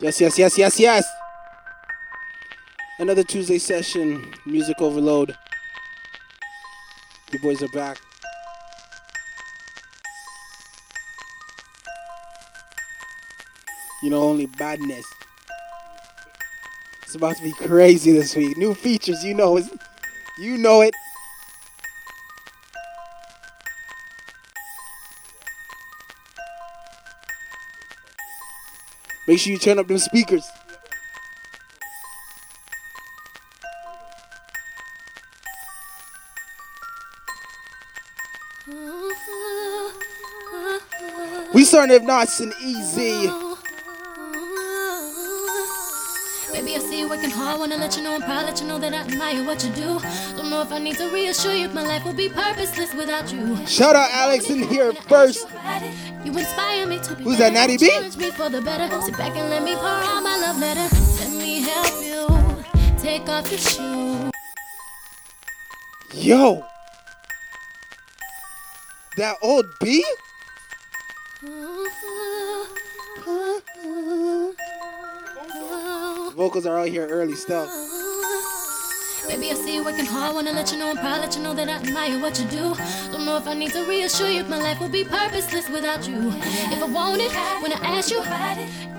Yes. Another Tuesday session, music overload. You boys are back. You know, only badness. It's about to be crazy this week. New features, you know it. You know it. Make sure you turn up them speakers. We starting if not an easy. Maybe I see you working hard, wanna let you know I'm proud, let you know that I admire what you do. Don't know if I need to reassure you, my life will be purposeless without you. Shout out Alex in here first. You inspire me to be. Who's that, Natty B? Challenge me for the better. Sit back and let me pour out my love letter. Let me help you take off your shoes. Yo, that old B? Vocals are out here early stuff. Maybe I see you working hard, wanna let you know I'm proud, let you know that I admire what you do. Don't know if I need to reassure you, my life will be purposeless without you. If I want it, when I ask you,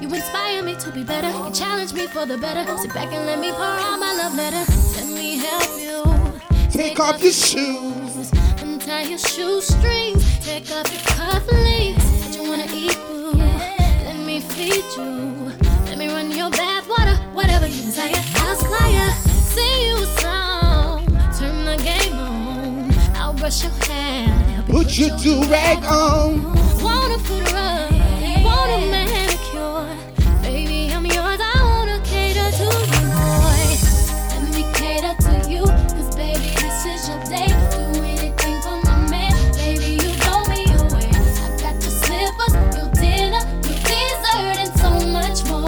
you inspire me to be better. You challenge me for the better. Sit back and let me pour out my love letter. Let me help you take off your shoes, untie your shoestrings, take off your cufflinks. That you wanna eat food, let me feed you. Let me run your bath water, whatever you desire. I'll fire, sing you a song, turn the game on. I'll brush your hair, put your do-rag on. Wanna put a rug, want a manicure. Baby, I'm yours, I wanna cater to you, boy. Let me cater to you, cause baby, this is your day. Do anything for my man, baby, you blow me away. I got your slippers, your dinner, your dessert, and so much more.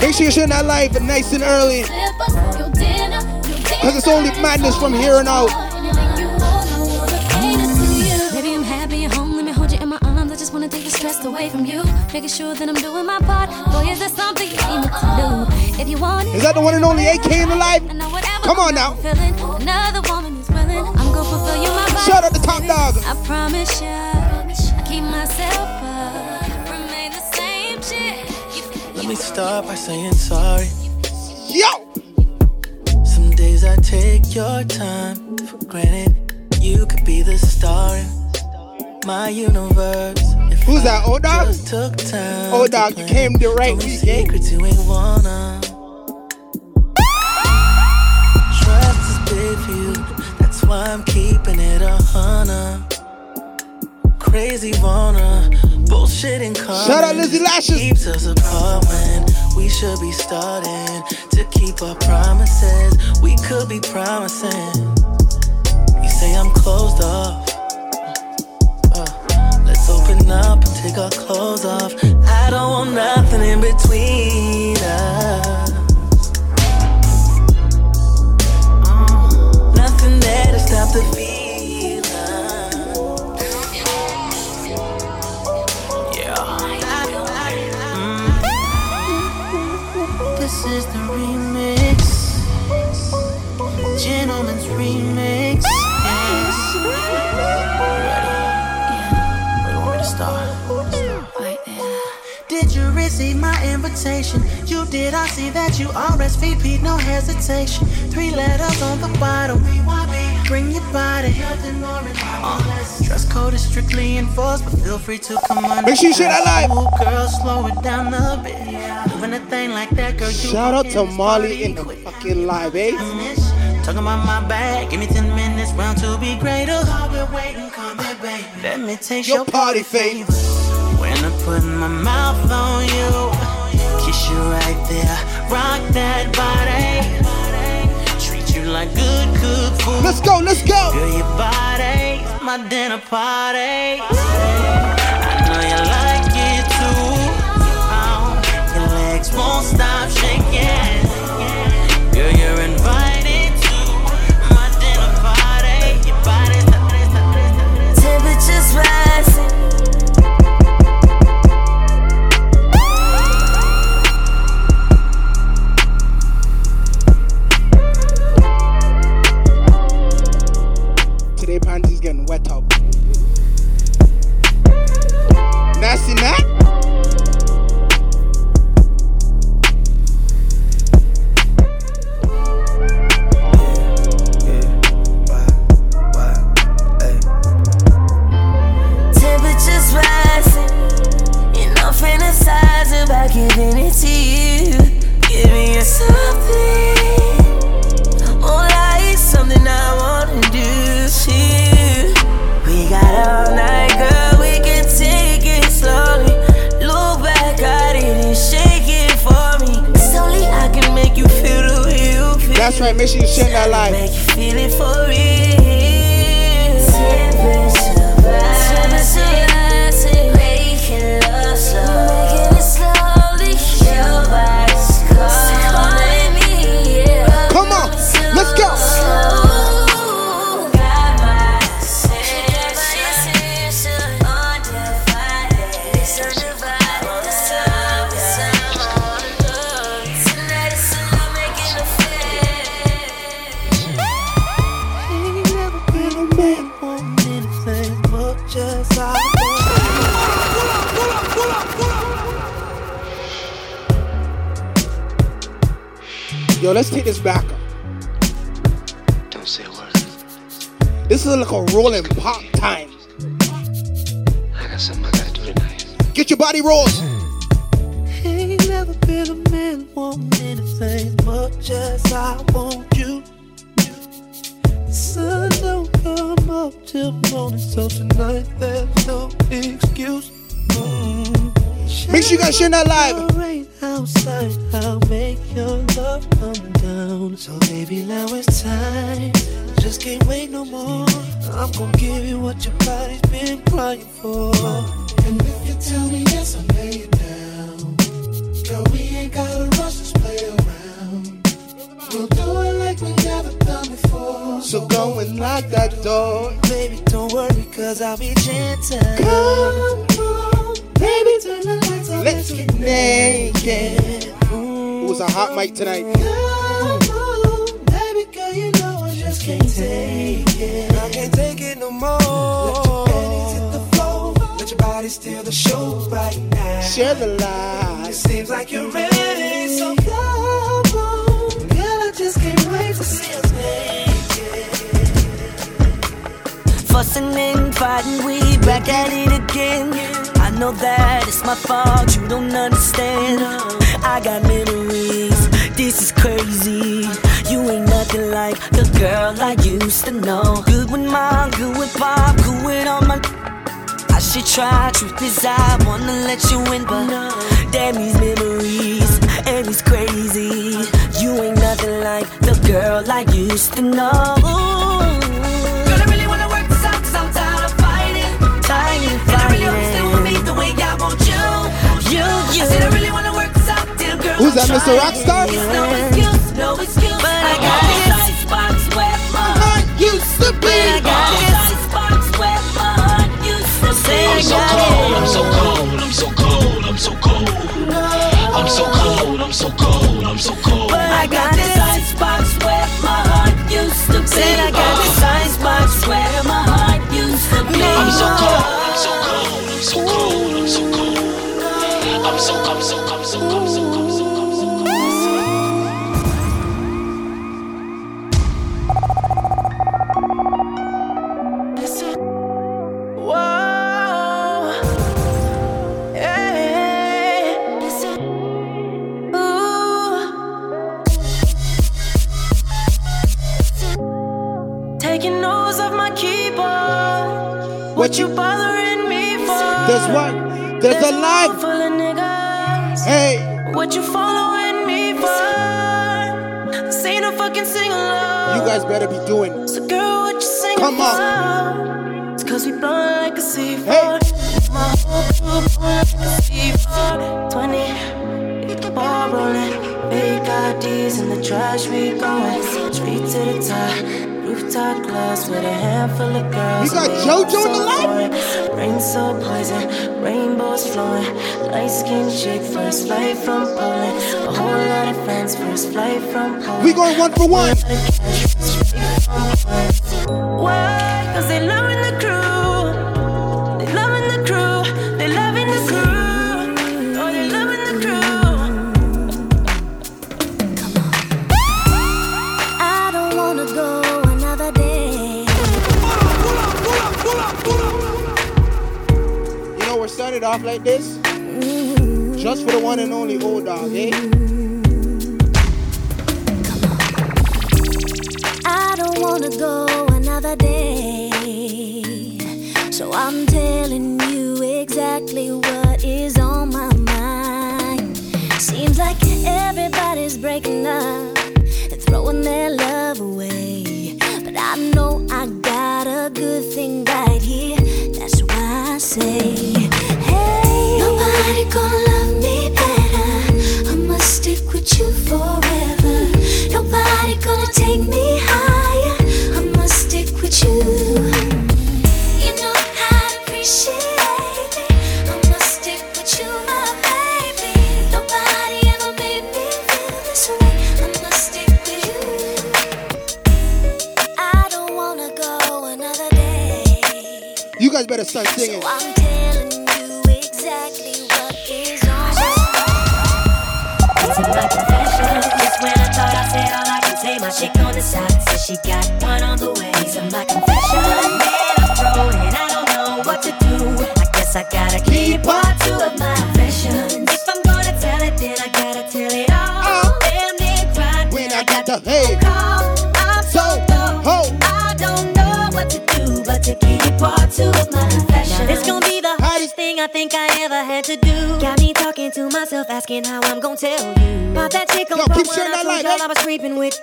Make sure you share that live nice and early, cause it's only madness from here on out. Maybe I'm happy at home, let me hold you in my arms. I just wanna take the stress away from you, making sure that I'm doing my part. Boy, is there something you need to do? If you want it, is that the one and only AK in the live? Come on now. Another woman is willing. I'm gonna fulfill you, my body. Shout out the top dog. I promise you, I keep myself up. Let me start by saying sorry. Yo! Some days I take your time for granted. You could be the star in my universe. If who's that, O-Dog? O-Dog, you came the right week. Secrets you ain't wanna. Trust is big for you. That's why I'm keeping it 100. Crazy wanna. Bullshit and common. Shout out Lizzy Lashes. Keeps us apart when we should be starting to keep our promises. We could be promising. You say I'm closed off. Let's open up and take our clothes off. I don't want nothing in between us. Nothing there to stop the feeling. This is the remix, gentleman's remix. Yes. You ready? Yeah. Where do you want me to start? Start right there. Did you receive my invitation? You did, I see that you RSVP'd, no hesitation. 3 letters on the bottom. Bring your body. Nothing more and less. Dress code is strictly enforced, but feel free to come on. Make sure you share that live. Girl, slow it down a bit. Moving a thing like that, girl. Shout out to Molly in the fucking live, eh? Talking about my bag. Give me 10 minutes, round to be greater. I'll be waiting, come here, babe. Let me taste your party favor. When I put my mouth on you, kiss you right there. Rock that body. Like good cook food. Let's go. Girl, your body's my dinner party. I know you like it too. Your legs won't stop shaking. Girl, you're invited to my dinner party. that top. That's enough. About giving it to you, giving you something. Oh, like something I wanna do to you. We got all night, girl, we can take it slowly. Look back at it and shake it for me. Slowly I can make you feel the way you feel. That's right, make sure you share that life. Make you feel it for real. Yo, let's take this back up. Don't say a word. This is like a rolling pop time. I got something I gotta do tonight. Get your body rolls. Ain't never been a man want anything much as I want you. The sun don't come up till morning, so tonight there's no excuse. Make sure you guys share that live. Outside, I'll make your love come down. So baby, now it's time. Just can't wait no more. I'm gonna give you what your body's been crying for. And if you tell me yes, I'll lay it down. Girl, we ain't gotta rush, just play around. We'll do it like we never done before. So go and lock that door. Baby, don't worry, cause I'll be gentle. Come on, baby, turn the lights on. Let's get naked. It was a hot mic tonight. Come on, baby girl, you know I just can't take it. I can't take it no more. Let your panties hit the floor. Let your body steal the show right now. Share the light. It seems like you're ready, so come on. Girl, I just can't wait to see us naked. Fussing and fighting, we back at it again. I know that it's my fault, you don't understand. I got memories, this is crazy. You ain't nothing like the girl I used to know. Good with mom, good with pop, good with all my. I should try, truth is I wanna let you in, but damn these memories, and it's crazy. You ain't nothing like the girl I used to know. Girl, I really wanna work this out, cause I'm tired of fighting. You. I said I really wanna work this out, dear girl. Who's that, Mr. Rockstar? It's no excuse, but I got this sparks where my heart used to be. I got this sparks where my heart used to be. I'm so cold. But I got this ice box where my heart used to be. I got this ice box where my heart used to be. I'm so cold. Taking notes of my keyboard. What you bothering me for? There's one. There's a life. Hey, what you following me for? Say no fucking single love. You guys better be doing. So girl, what you singing? Come on. It's cause we blind like a C4. Hey. My whole group blind like a C4. 20, get the ball rolling. Big IDs in the trash, we going street to the top. Rooftop glass with a handful of girls. You got JoJo in the light? Rain so poison, rainbows flowing. Light skinned chick, first flight from Poland. A whole lot of friends, first flight from Poland. We going one for one. Why? Cause they loving the crew. it off like this, just for the one and only O-Dog, eh? I don't wanna go another day, so I'm telling you exactly what is on my mind. Seems like everybody's breaking up and throwing their love away, but I know I got a good thing right here. That's why I say, hey, nobody gonna love me better. I must stick with you forever. Nobody gonna take me higher. I must stick with you. You know how to appreciate. You guys better start singing. So I'm telling you exactly what is on my mind. Into my confession, just when I thought I said all I can say, my chick on the side says she got one on the way. So my confession, man, I'm thrown and I don't know what to do. I guess I gotta keep on two of my confessions. If I'm gonna tell it, then I gotta tell it all. Damn, they cried when I got the hey. I'm so low, I don't know what to do but to keep. Part two of my confession. It's gonna be the hardest thing I think I ever had to do. Got me talking to myself, asking how I'm gonna tell you. About that chick on front when I told y'all I was creeping with.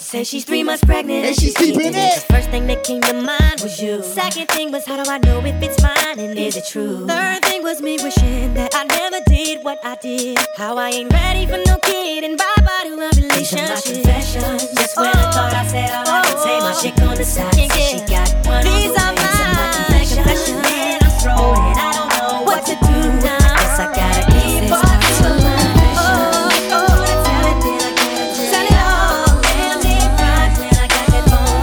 Say she's 3 months pregnant and she's keeping it. The first thing that came to mind was you. Second thing was, how do I know if it's mine and is it true? Third thing was me wishing that I never did what I did. How I ain't ready for no kid and bye-bye to a relationship. These are my confessions. Just when I thought I said all I could say, my chick on the side said she got one on the way. Man, I'm throwing, I don't know what to do now. I guess I gotta keep on to my passion. Tell it all. Damn, they cried when I got that phone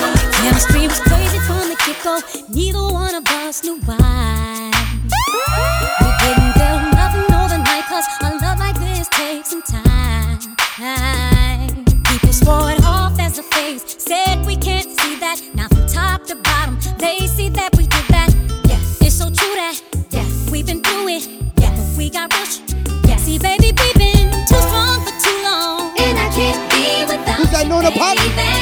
call. Chemistry was crazy from the get-go. Neither one of us knew why. We didn't do nothing all the night, 'cause a love like this takes some time. People swore it off as a phase, said we can't see that. Now from top to bottom, they see that we did that. Yes, it's so true that, yes, we've been through it. Yes, but we got rushed. Yes, see, baby, we've been too strong for too long, and I can't be without you, baby.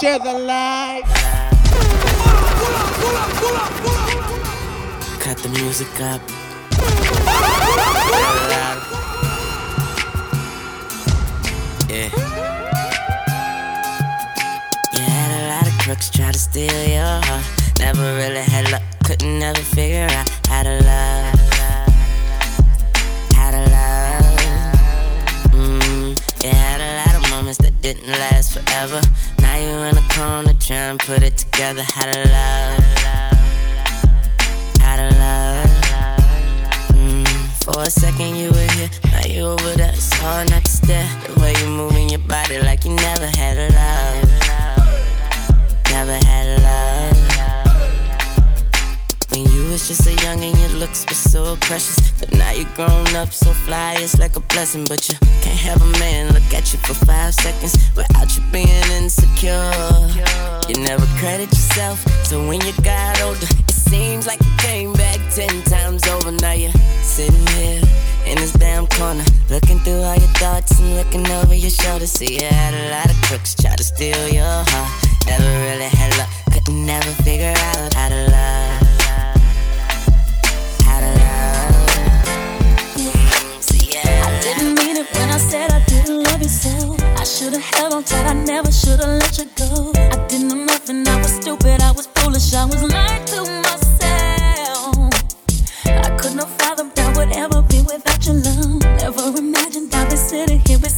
Share the light. Cut the music up. Yeah. You had a lot of crooks try to steal your heart. Never really had luck, couldn't ever figure out how to love. You had a lot of moments that didn't last forever. Now you in the corner trying to put it together. How to love, how to love. For a second you were here, now you over there. It's hard not to stare. The way you moving your body like you never had a love. Never had a love. When you was just a youngin', your looks were so precious. But now you grown up, so fly, it's like a blessing. But you can't have a man look at you for 5 seconds without you being insecure. You never credit yourself, so when you got older, it seems like you came back 10 times over. Now you're sitting here in this damn corner, looking through all your thoughts and looking over your shoulder. See, you had a lot of crooks try to steal your heart. Never really had luck, couldn't ever figure out how to love. I said I didn't love you so. I should've held on tight, I never should've let you go. I didn't know nothing, I was stupid, I was foolish, I was lying to myself. I couldn't fathom that I would ever be without your love. Never imagined I'd be sitting here with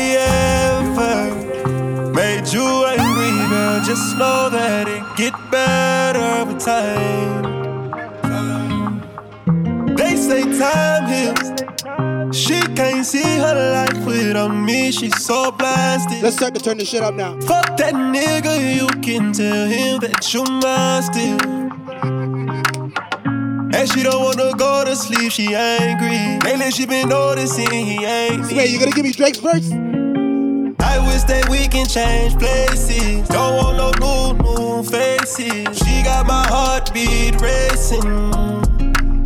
ever made you angry, girl, just know that it get better with time. They say time heals. She can't see her life without me, she's so blasted. Let's start to turn this shit up now. Fuck that nigga, you can tell him that you mine still. And she don't wanna go to sleep, she angry. Lately she been noticing he ain't me. Wait, you gonna give me Drake's verse? I wish that we can change places. Don't want no new faces. She got my heartbeat racing.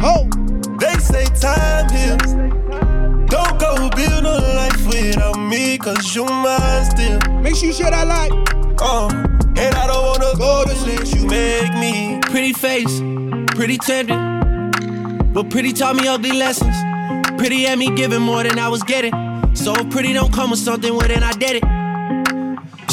Oh! They say time heals. Don't go build no life without me, cause you mine still. Make sure you share that light. And I don't wanna go to sleep, you make me. Pretty face, pretty tempting. But pretty taught me ugly lessons. Pretty had me giving more than I was getting. So if pretty don't come with something, well then I did it.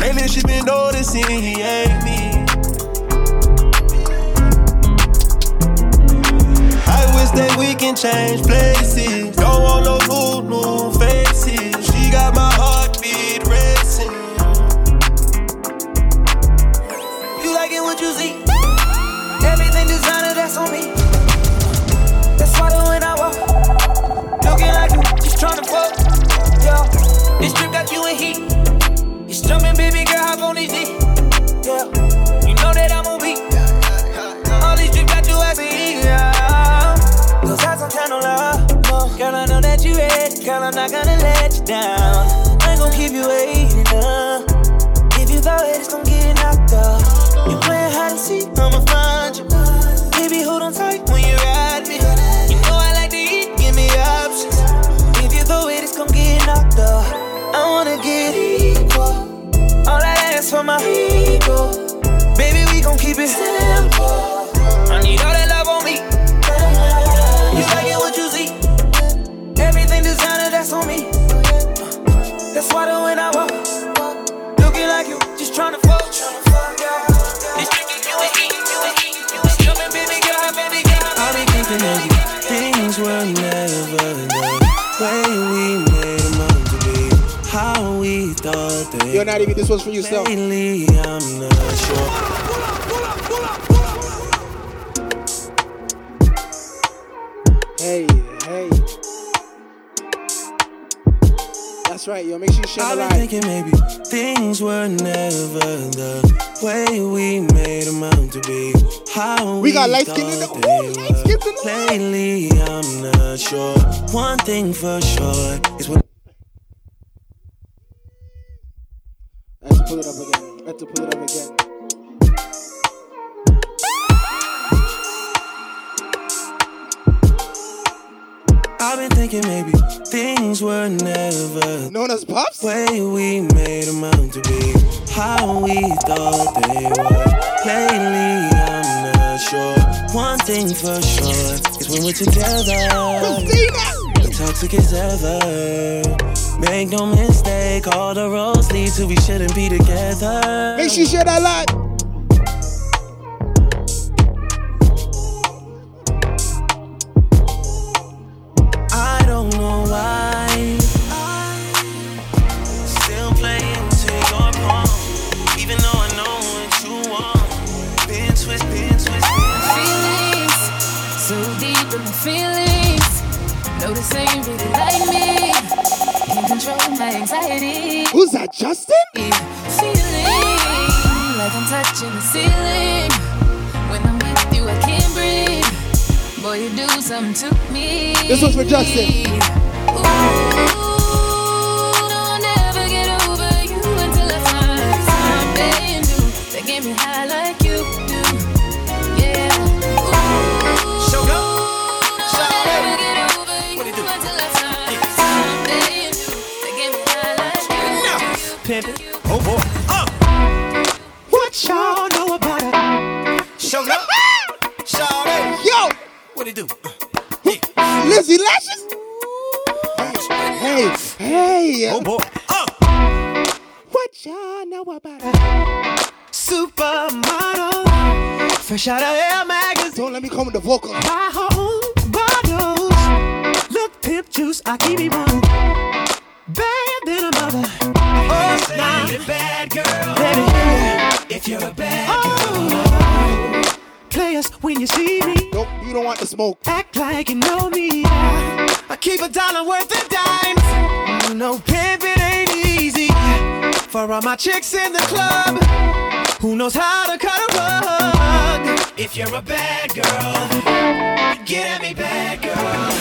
Lately she been noticing he ain't me. That we can change places. Don't want no new faces. She got my heartbeat racing. You liking what you see? Everything designer, that's on me. That's why when I walk, looking like you just tryna fuck. Yeah, this trip got you in heat. You strumming, baby girl, hop on these D. Yeah, you know that I'm on beat. All these drip got you happy. Yeah. Cause I sometimes don't love, no. Girl, I know that you ready. Girl, I'm not gonna let you down. I ain't gon' keep you waiting, If you go ahead, it's gon' get knocked up. You playing hide and seek, I'ma find you. Baby, hold on tight when you ride me. You know I like to eat, give me options. If you go ahead, it's gon' get knocked up. I wanna get equal. All I ask for my ego. Baby, we gon' keep it simple. I need all that love on me. You like it, what you see? Everything designer, that's on me. That's why the when I walk, looking like you, just tryna fuck. This nigga, you ain't eat, you ain't eat, you ain't jumping, baby girl, baby girl. I be thinking of you, things were never enough. Way we made them up to be, how we thought they. You're not even, this one's for yourself. Lately, I'm not sure. Hey. That's right, yo. Make sure you share the live. I've been thinking maybe things were never the way we made them out to be. How we got light skin in the light. Lately, I'm not sure. One thing for sure is when. I have to pull it up again. I've been thinking maybe things were never known as pops. Way we made them out to be, how we thought they were. Lately, I'm not sure. One thing for sure is when we're together, we're toxic as ever. Make no mistake, all the roads lead to we shouldn't be together. Make sure you share that lot. Who's that, Justin? Feeling like I'm touching the ceiling. When I'm with you, I can't breathe. Boy, you do something to me. This one's for Justin. Don't ever get over you until I find something new that get me high like you do. Yeah. Show up. Don't ever get over you until I find something pimpin'. Oh boy. What y'all know about it? Show it up. Shout it. Yo. What it do? Hey. Lizzy Lashes. Hey. Hey. Oh boy. What y'all know about it? Supermodel. Fresh out of Air Magazine. Don't let me come with the vocal. My whole bottles. Look, pimp juice, I keep it running. Bad than a mother. Oh, nah. You're a bad girl. Baby, if you're a bad girl. Play us when you see me. Nope, you don't want the smoke. Act like you know me. I keep $1 worth of dimes. No pimpin' ain't easy. For all my chicks in the club, who knows how to cut a rug? If you're a bad girl, get at me, bad girl.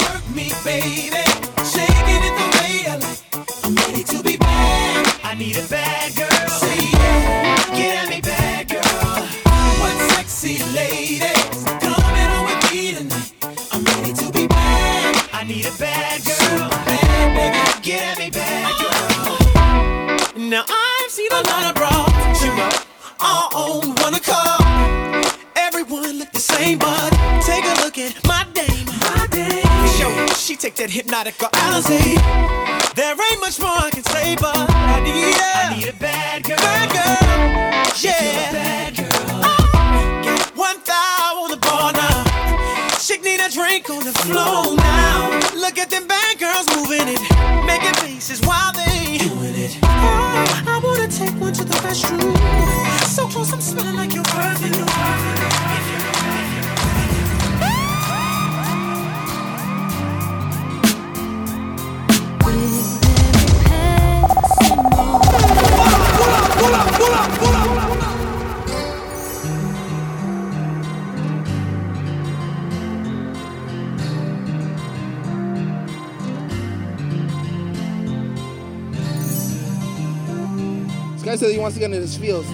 Work me, baby. Shaking it the way I like. I'm ready to be bad. I need a bad girl. Say yeah. Get at me, bad girl. What sexy ladies coming on with me tonight? I'm ready to be bad. I need a bad girl. Bad, baby. Get at me, bad girl. Now I've seen a lot of bras, you know, all on one accord. Everyone look the same, but take a look at my dame. My dame, yo, she take that hypnotic or Alizé. There ain't much more I can say, but I need a bad girl. Bad girl, yeah. Bad girl. Oh. Get one thou on the ball now. She need a drink on the floor now. Look at them bad girls moving it, making faces while they doing it. Oh, I wanna take one to the restroom. So close, I'm smelling like you're worthy. This guy said he wants to get into his fields.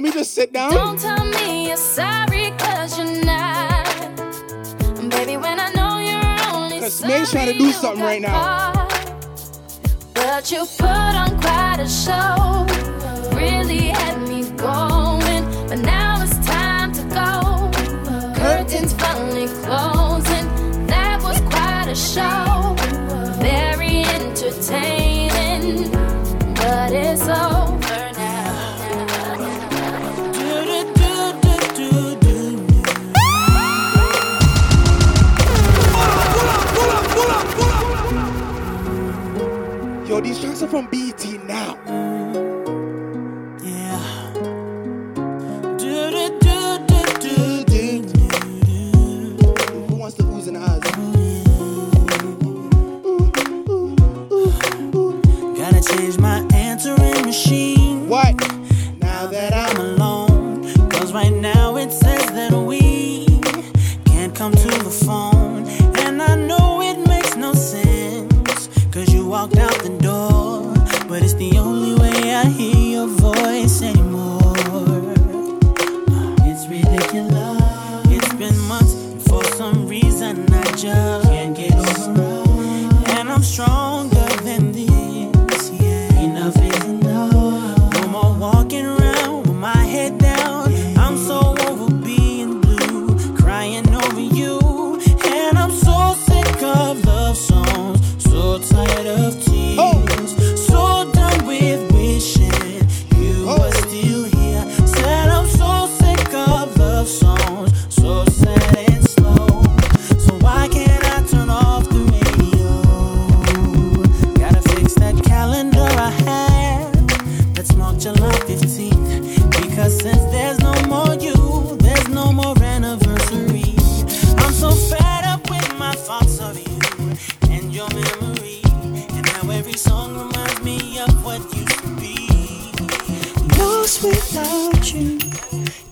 These tracks are from BET now. Yeah.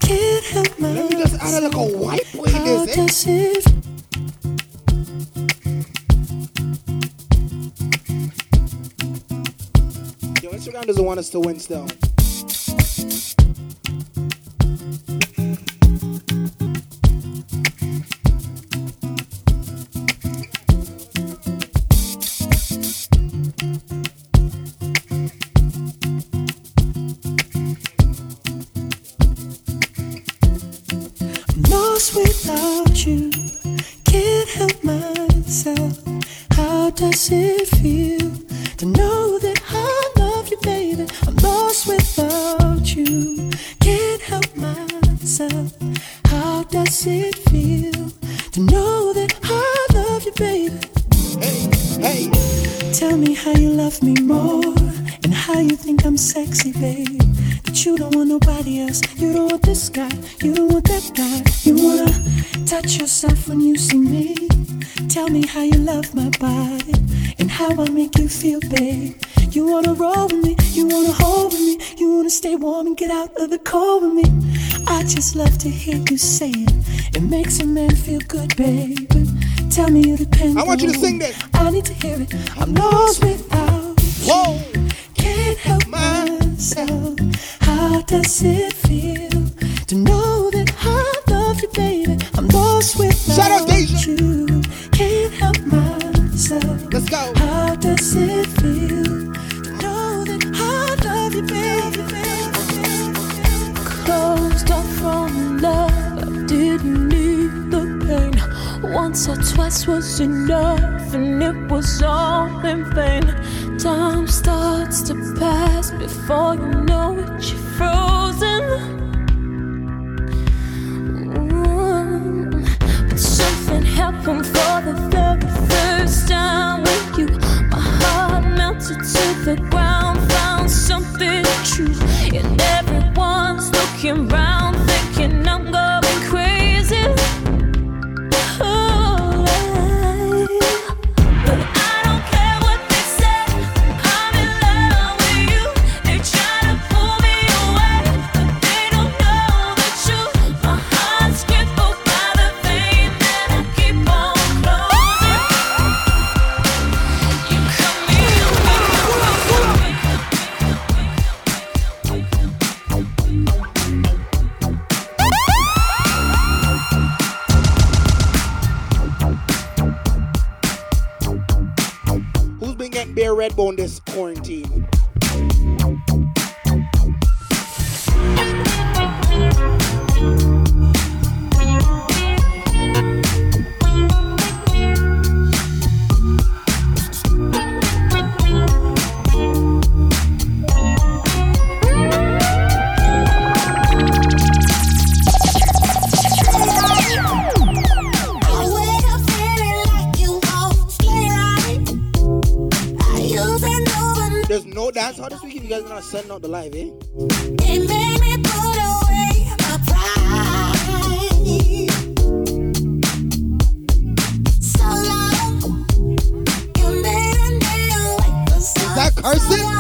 Can't help my Let me just add like a white way this is. Yo, Instagram doesn't want us to win still. To hear you say it, it makes a man feel good, baby. Tell me you depend on me. I want you to sing this. I need to hear it. I'm lost without you. Whoa. Can't help myself. How does it feel to know that I love you, baby? I'm lost without you. Can't help myself. Let's go. How does it feel to know that I love you, baby? Closed off from love, I didn't need the pain. Once or twice was enough, and it was all in vain. Time starts to pass before you know it, you're frozen. But something happened for the very first time with you. My heart melted to the ground, found something true, and everyone's looking round. I'm going crazy. But I don't care what they say. I'm in love with you. They try to pull me away, but they don't know the truth. My heart's crippled by the pain that I keep on closing. You come here. Bear red bone this quarantine. That's how this weekend you guys are not sending out the live, eh? It made me put away my pride. So long, you made me awake. Is that cursing? Ooh.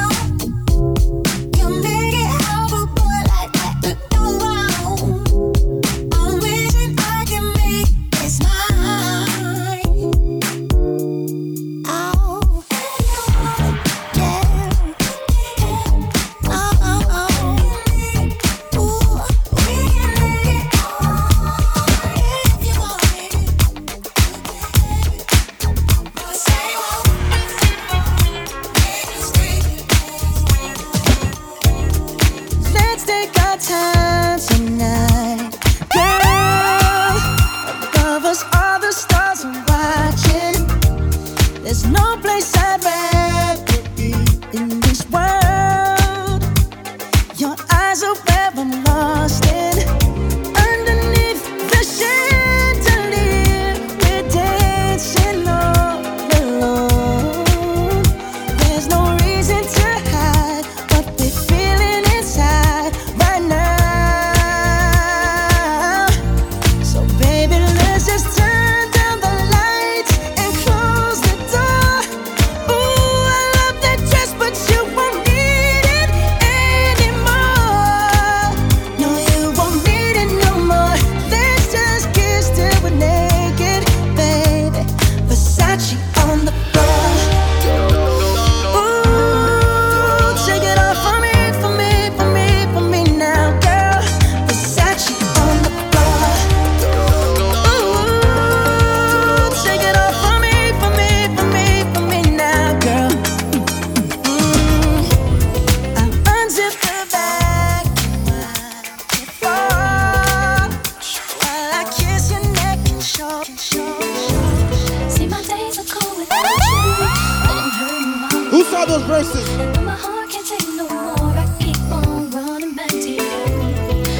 those braces. My heart can't take no more. I keep on running back to you.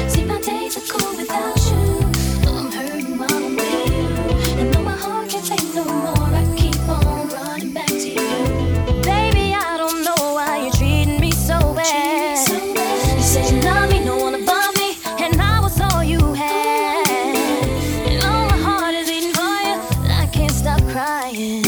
See, my days are cold without you. I'm hurting while I'm with you. And though my heart can't take no more, I keep on running back to you. Baby, I don't know why you're treating me so bad. You said you love me, no one above me, and I was all you had. And all my heart is beating for you, I can't stop crying.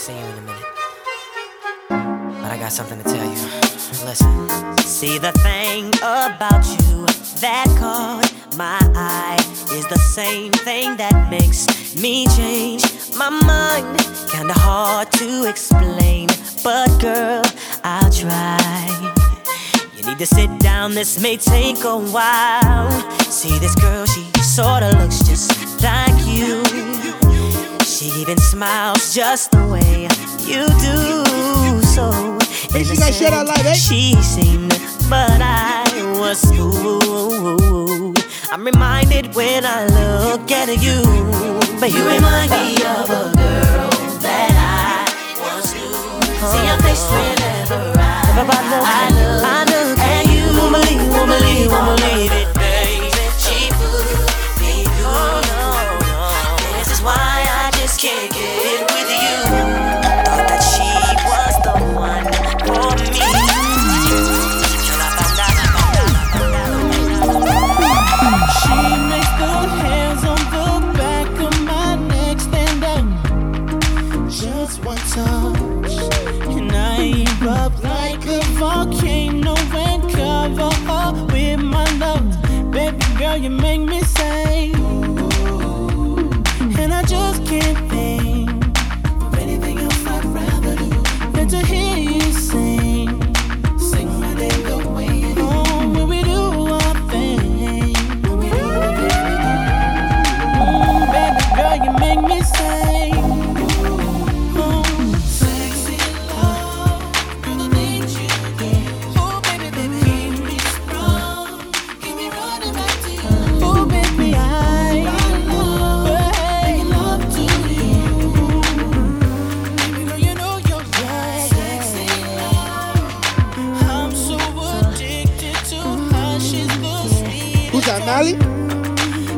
See you in a minute, but I got something to tell you. Listen, see, the thing about you that caught my eye is the same thing that makes me change my mind. Kinda hard to explain, but girl, I'll try. You need to sit down, this may take a while. See, this girl, she sorta looks just like you. She even smiles just the way you do. So innocent she seemed, but I was fooled. I'm reminded when I look at you, but you remind me of a girl that I once knew. See your face whenever I look at you. Won't believe it. Can't get it with you. I thought that she was the one for me. She makes the hairs on the back of my neck stand up. Just one touch, and I erupt like a volcano and cover up with my love. Baby girl, you make me say, and I just can't think of anything else I'd rather do than to hear you sing my name the way you do. Oh, when we do our thing, oh, baby girl, you make me say, oh, sexy love, girl, the things you do. Oh, baby, keep me strong, keep me running back to you. Oh, baby, Molly?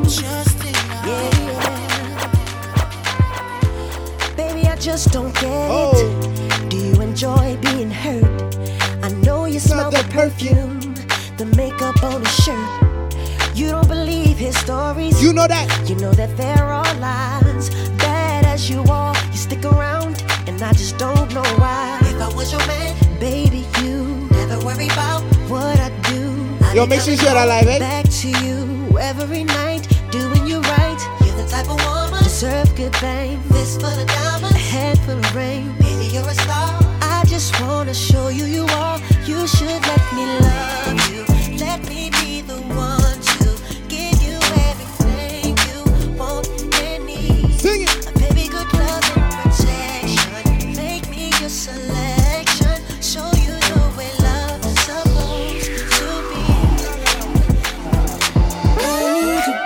Justin, yeah. Baby, I just don't get it. Do you enjoy being hurt? I know you smell the perfume, the makeup on his shirt. You don't believe his stories. You know that there are lies. Bad as you are, you stick around, and I just don't know why. If I was your man, baby, you never worry about what I do. Yo, make sure you share that live, eh? Back to you every night, doing you right. You're the type of woman deserve good fame. Fist full of diamonds, a head full of rain. Baby, you're a star. I just wanna show you are. You should let me love you. Let me be the one to give you everything you want and need. Sing it. A baby, good love and protection. Make me your selection. Show you the way love is supposed to be.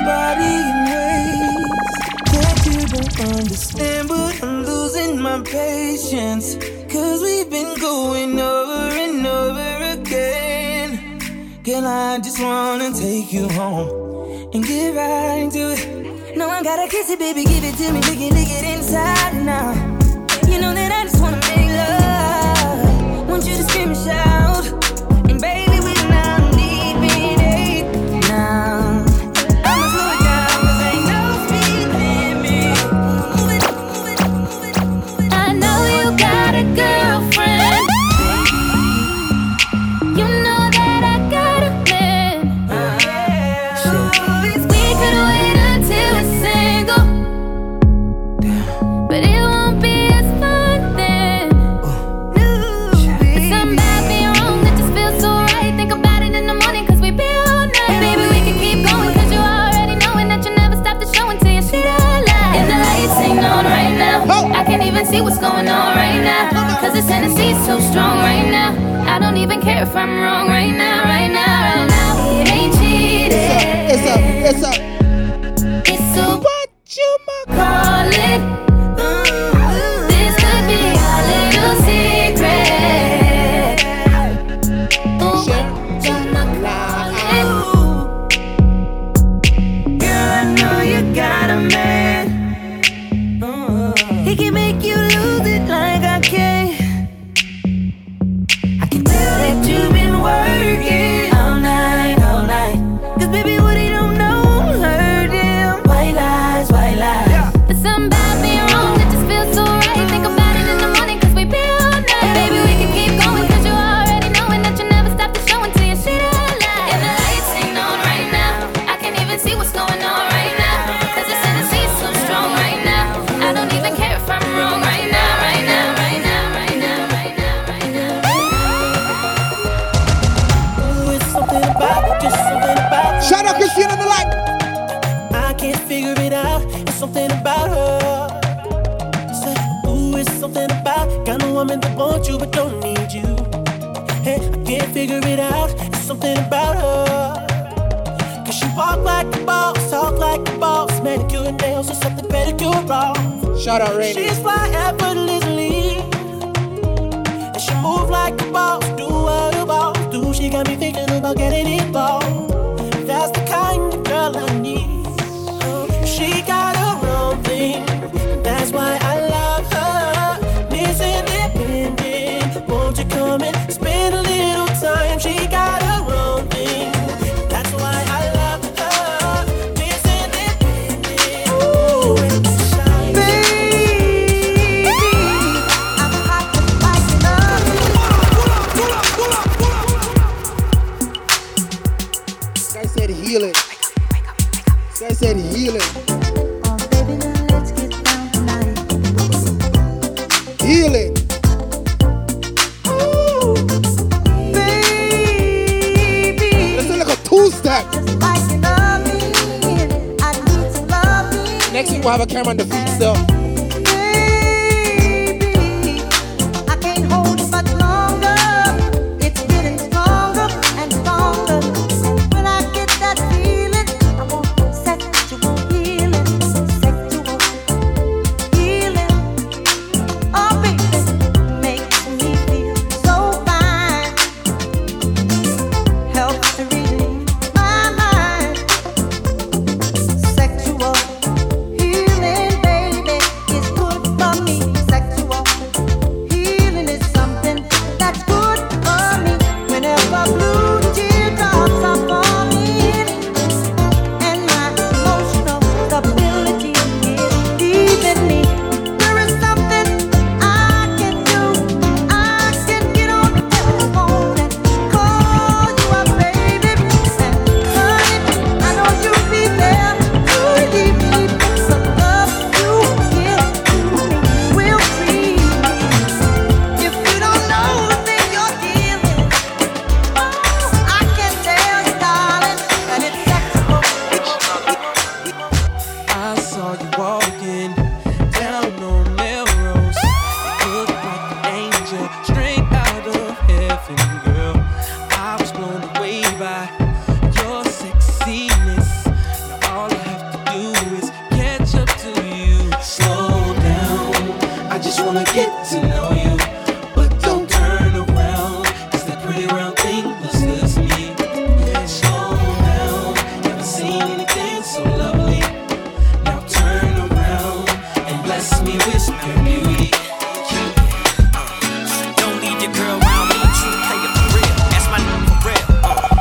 Body and ways that you don't understand, but I'm losing my patience, cause we've been going over and over again. Girl, I just wanna take you home and get right into it. No, I gotta kiss it, baby, give it to me, lick it inside now. You know that I just wanna make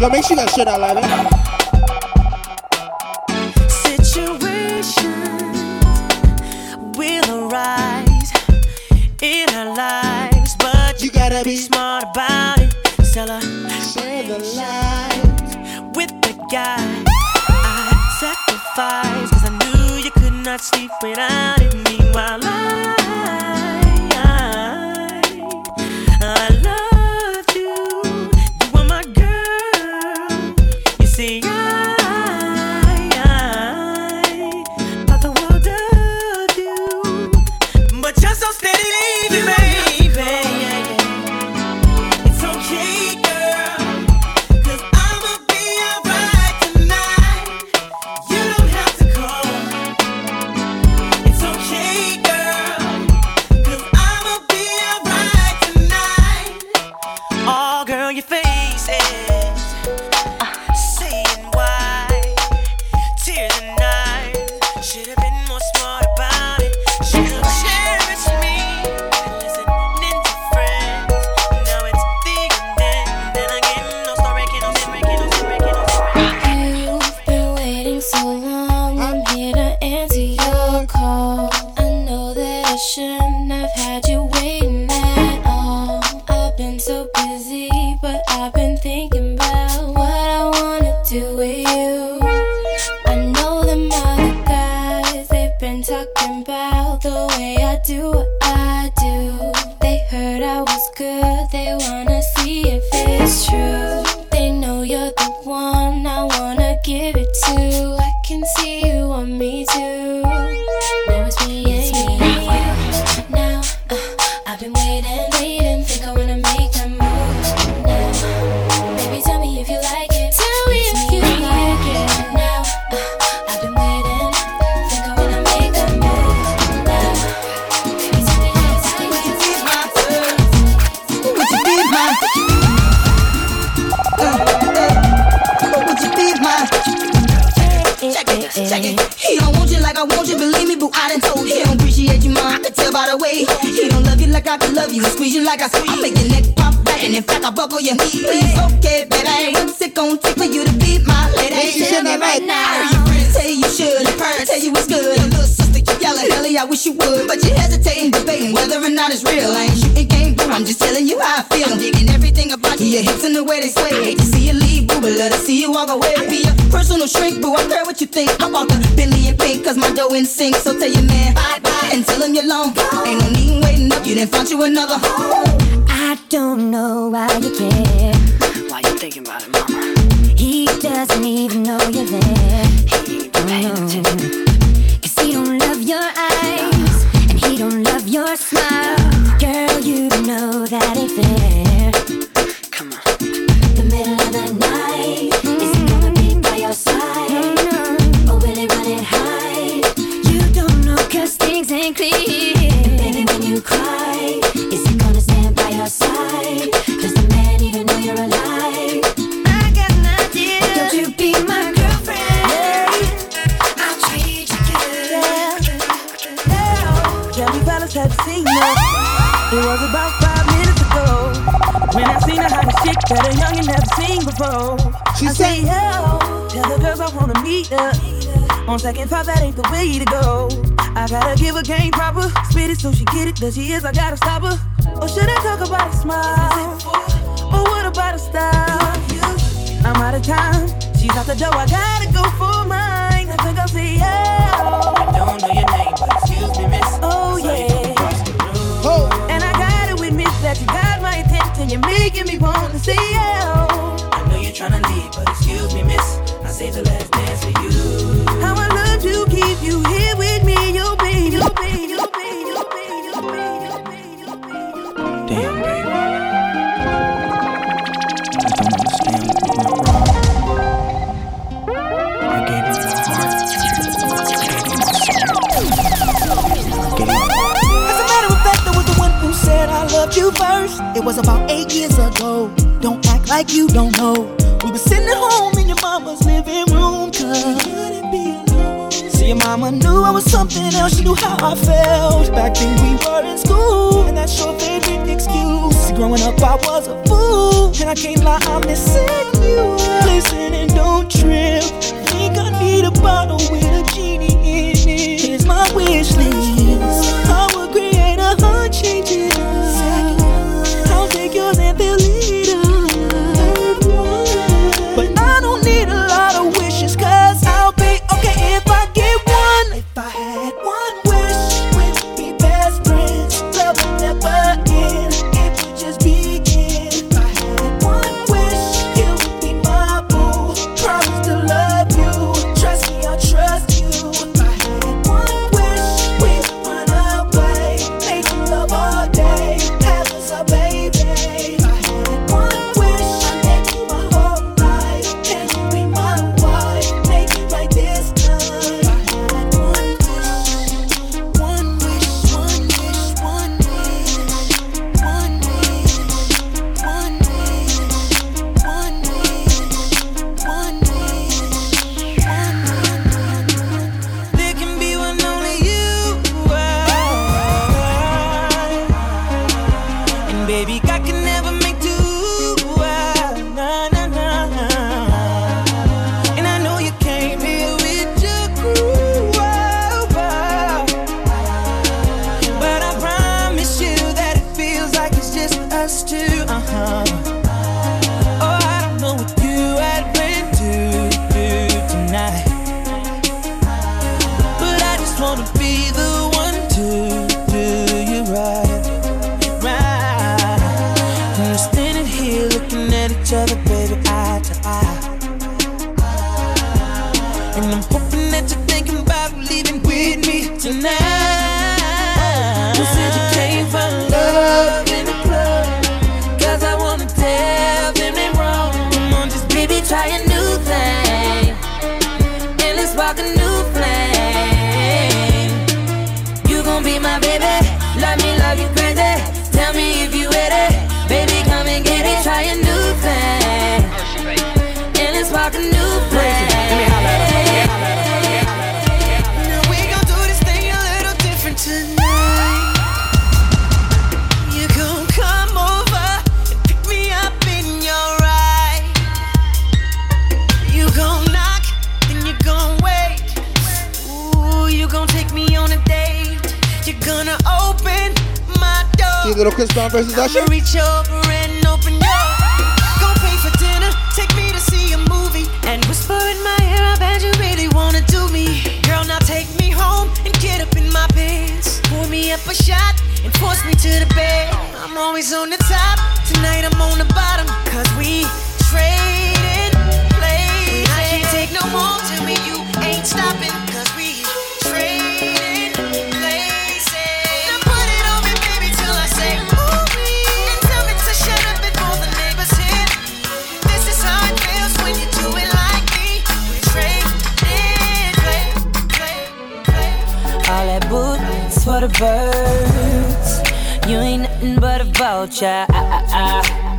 Yo, make sure you guys share that live. Situations will arise in our lives, but you gotta be smart about it. Share the light with the guy I sacrificed, cause I knew you could not sleep without it. Meanwhile, I loved you. You were my girl. You see, I thought the world of you, but you're so steady leaving me, baby. It's okay, girl, cause I'ma be alright tonight. You don't have to call. It's okay, girl, cause I'ma be alright tonight. Oh, girl, your face is saying why. Tears and knives. Should have been more smart about it. Should have cherished me. Listening to friends. Now it's the end. Then again, no start breaking, no start breaking, no start breaking, no start breaking. You've been waiting so long. I'm here to answer your call. I know that I shouldn't have had you waiting at all. I've been so busy, but I've been thinking about what I wanna do with you. I know them other guys, they've been talking about the way I do what I do. They heard I was good, they wanna see if it's true. They know you're the one I wanna give it to. I can see you on me too. Now it's me and you. Now I've been waiting, waiting, think I wanna make that move now. Baby, tell me if you like it. Tell me if you like it. Now I've been waiting, think I wanna make that move now. Baby, tell me if you like it. Would you be mine? Would you be mine? Check it, check it. He don't want you like I want you, believe me, boo, I done told you. He don't appreciate you, mom, I can tell by the way. He don't love you like I can love you, squeeze you like I squeeze. I make your neck pop back, and in fact I buckle your knee. Please, okay, baby, I ain't what's it gon' take for you to be my lady. Ain't shit on me right now. I heard your friends tell you you should, and parents tell you it's good. Your little sister keep yelling, Ellie, I wish you would. But you're hesitating, debating whether or not it's real. I ain't shooting game, boo, I'm just telling you how I feel. I'm digging everything about you, your hips and the way they sway. Hate to see you leave, boo, but love to see you walk away. I be your personal shrink, boo, I care what you think. I walk a Billy and Pink, cause my dough in sync. So tell your man bye-bye and tell him you're long gone. Ain't no need in waiting up, you done found you another home. I don't know why you care. Why you thinking about it, mama? He doesn't even know you're there. He ain't paying attention. Cause he don't love your eyes, and he don't love your smile. Girl, you don't know that ain't fair. Come on. The middle of the night, is it gonna be by your side? Or will it run and hide? You don't know cause things ain't clear. And baby, when you cry, is it gonna stand by your side? Does the man even know you're alive? I got an idea. Don't you be my girlfriend? I'll treat you good. Now, Jelly Palace had seen us. It was about 5 minutes ago when I seen her hide a chick that a youngin' never seen before. She I say, yo, tell the girls I wanna meet up. On second thought, that ain't the way to go. I gotta give her game proper. Spit it so she get it, that she is, I gotta stop her. Or should I talk about a smile? Or what about a style? I'm out of time, she's out the door, I gotta go for mine. I think I'll say, yo, I don't know your name, but excuse me, miss. Oh, yeah. And I gotta admit that you got my attention, you're making me want to say, yo. I know you're tryna leave, but excuse me, miss. I saved the last dance for you. How I love to keep you here with me, you'll be, you'll be, you'll be, you'll be, you'll be, you'll be, you'll be, you'll be. Damn, baby. I don't understand what went wrong. I gave you my heart. As a matter of fact, I was the one who said I loved you first. It was about 8 years ago. Don't act like you don't know. We were sitting at home in your mama's living room, cause you couldn't be alone. See, my mama knew I was something else, she knew how I felt. Back then we were in school, and that's your favorite excuse. See, growing up I was a fool, and I can't lie, I'm missing you. Listen and don't trip, think I need a bottle with a genie in it. Here's my wish list, I would create 100 changes. I'll take yours and they'll lead us. But I don't need a lot of wishes, cause I'll be okay if I get one. If I had one wish, we'd be best friends, love would never end, it would just begin. If I had one wish, you would be my boo, promise to love you, trust me, I'll trust you. If I had one wish, we'd run away, make love all day, have us a baby. If I had one wish, I'd make you my whole life, can you be my wife, make it right this time. If I had one wish, one wish, one wish, one wish, one wish, one wish, one wish, one wish, one wish. There can be one only you are. And baby, I can never make two. Nah, nah, nah, nah. And I know you came here with your crew. But I promise you that it feels like it's just us two. Oh, I don't know what you had planned to do tonight, but I just wanna be the one to do you right. And we're standing here looking at each other, baby, eye to eye. And I'm hoping that you're thinking about leaving with me tonight. You said you came for love in the club, cause I wanna tell them they wrong. Come on, just baby, try a new thing, and let's walk a new flame. You gon' be my baby, love me, love you crazy. Tell me if you with it, baby, come and get it. Try a new thing, and let's walk a new flame. Now we gon' do this thing a little different tonight. You gon' come over and pick me up in your ride. You gon' knock, then you gon' wait. Ooh, you gon' take me on a date. You're gonna open my door. You little Christina versus I'ma Usher. reach over and open your. Go pay for dinner, take me to see a movie, and whisper in my ear, I bet you really wanna do me. Girl, now take me home and get up in my pants. Pour me up a shot and force me to the bed. I'm always on the top, tonight I'm on the bottom, cause we trading places. I can't take no more, tell me you ain't stopping, cause we trading places. Now put it on me, baby, till I say ooh-wee, and tell me to shut up before the neighbors hear me. This is how it feels when you do it like me. We trading places. All that booty's for the birds. You ain't nothing but a vulture.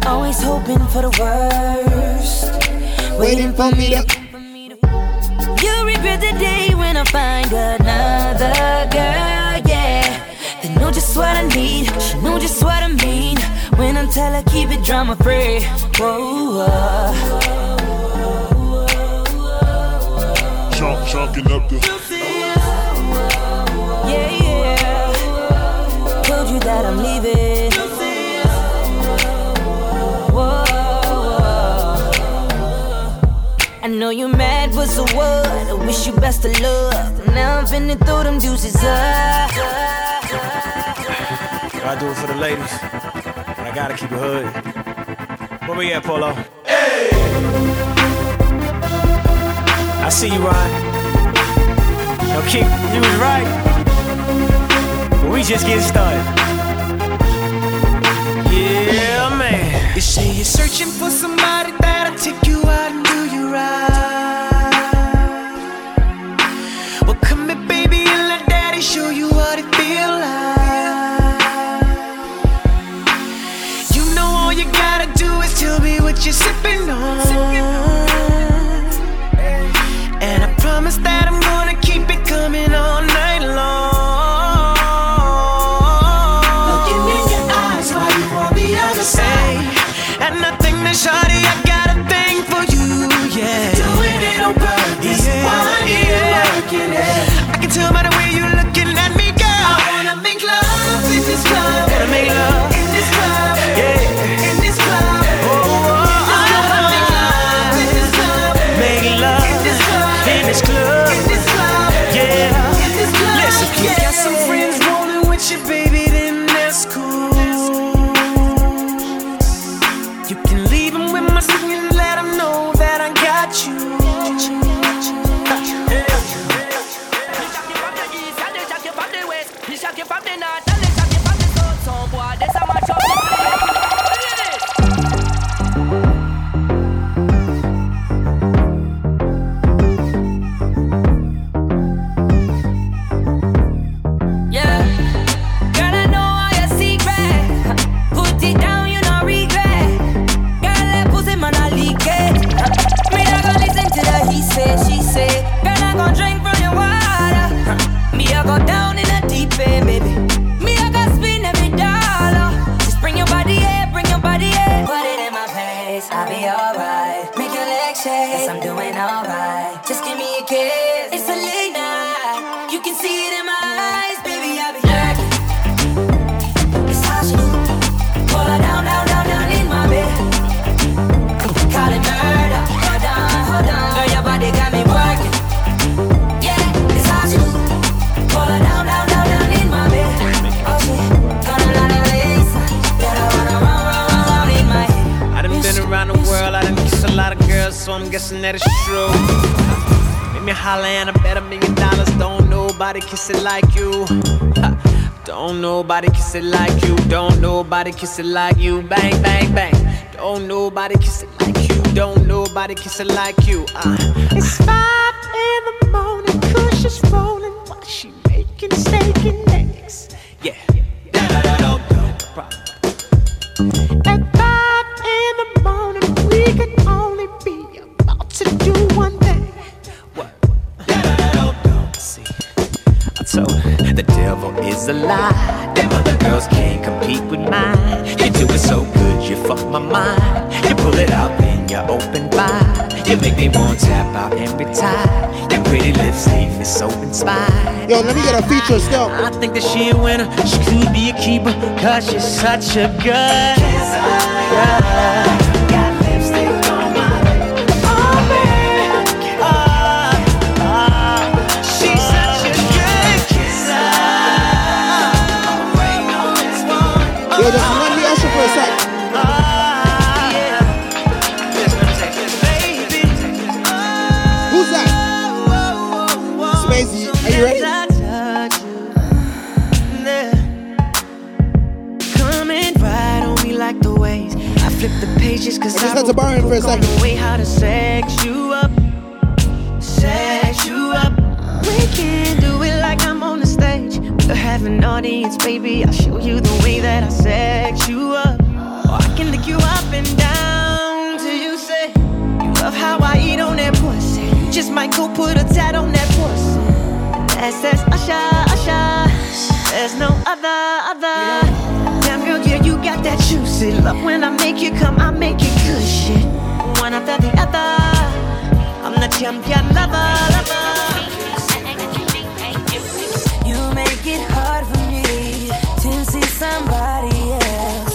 Always hoping for the worst, waiting for me to. You regret the day when I find another girl, yeah. They know just what I need, she know just what I mean. When I tell her keep it drama free, whoa. Chalking up the. Yeah, yeah. Told you that I'm leaving. Whoa. I know you mad, was the word. I wish you best of luck. Now I'm finna throw them juices up. I do it for the ladies, and I gotta keep it hood. Where we at, Polo? Hey! I see you, Ryan. Yo, King, you was right. But we just getting started. Yeah, man. You say you're searching for somebody that'll take you out and do you right. Well, come here, baby, and let daddy show you what it feel like. You know all you gotta do is tell me what you're sipping on. And I promise that I'm gonna keep it coming. in this club. Yeah. Listen, if you got some friends rolling with you, baby, then that's cool. You can leave them with my singing and let them know that I got you. So I'm guessing that it's true. Make me holler and I bet $1 million. Don't nobody kiss it like you. Don't nobody kiss it like you. Don't nobody kiss it like you. Bang, bang, bang. Don't nobody kiss it like you. Don't nobody kiss it like you. It's 5 in the morning, cushions rolling while she making steak and eggs. Yeah. At 5 in the morning, we can only be to do one thing. What? See, I told the devil is a lie. Them other girls can't compete with mine. You do it so good, you fuck my mind. You pull it out, then you open wide. You make me want to tap out and retire. Your pretty lips leave me so inspired. Yo, let me get a feature still. I think that she a winner. She could be a keeper, cause she's such a good girl. Cause I just had to borrow him for a second. Way how to sex you up, we can do it like I'm on the stage. We'll have an audience, baby. I'll show you the way that I sex you up. Or I can lick you up and down till you say you love how I eat on that pussy. You just might go put a tat on that pussy. That's Asha. There's no other. You got that juicy love. When I make you come, I make you good shit. One after the other, I'm the champion lover. You make it hard for me to see somebody else.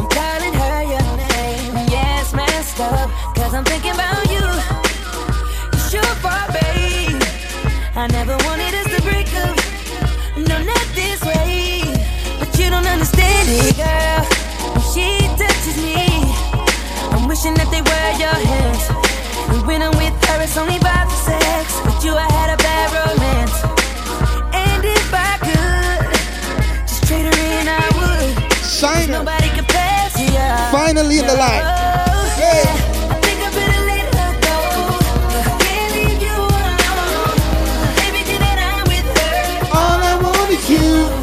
I'm calling her your name. Yeah, it's messed up, cause I'm thinking about you. It's your fault, babe. I never wanted us to break up. No, not this way. You don't understand it, girl. When she touches me, I'm wishing that they were your hands. And when I'm with her, it's only vibes and sex. With you, I had a bad romance. And if I could just trade her in, I would. Shiner. Nobody compares to you. Finally in the light. Hey. I think I better let her go. I can't leave you alone. Everything that I'm with her, all I want is you.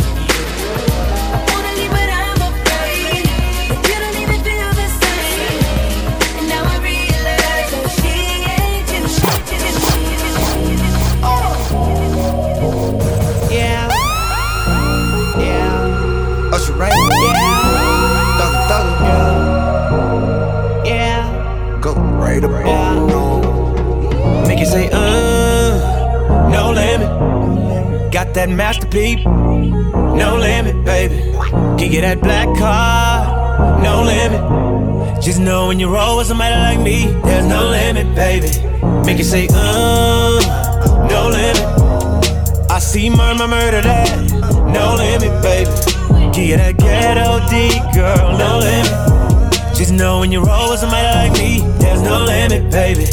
Right? Yeah. Thug, yeah. Go right up on. Make it say, no limit. Got that masterpiece, no limit, baby. Can get that black car, no limit. Just know when you roll with somebody like me, there's no limit, baby. Make it say, no limit. I see murmur, murder that, no limit, baby. Get a ghetto D, girl, no limit. Just know when you roll with somebody like me, there's no limit, baby.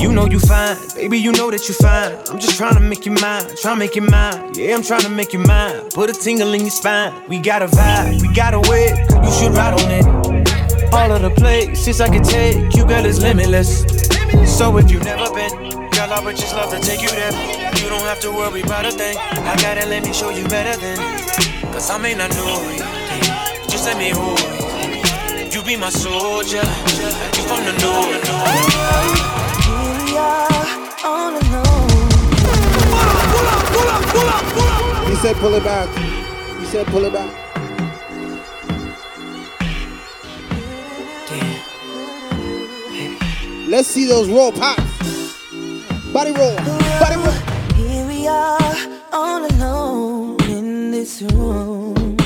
You know you fine, baby, you know that you fine. I'm just trying to make you mine, trying to make you mine. Yeah, I'm trying to make you mine. Put a tingle in your spine. We got a vibe, we got a whip, you should ride on it. All of the places I can take you, girl, is limitless. So if you've never been, girl, I would just love to take you there. You don't have to worry about a thing. I gotta let me show you better than, cause I may not know you, just let me hold you. You be my soldier, you from the north. Here we are, all alone. Pull up, pull up, pull up, pull up. He said pull it back. He said pull it back. Damn. Let's see those roll pops. Body roll, body roll. Here we are, all alone in this room.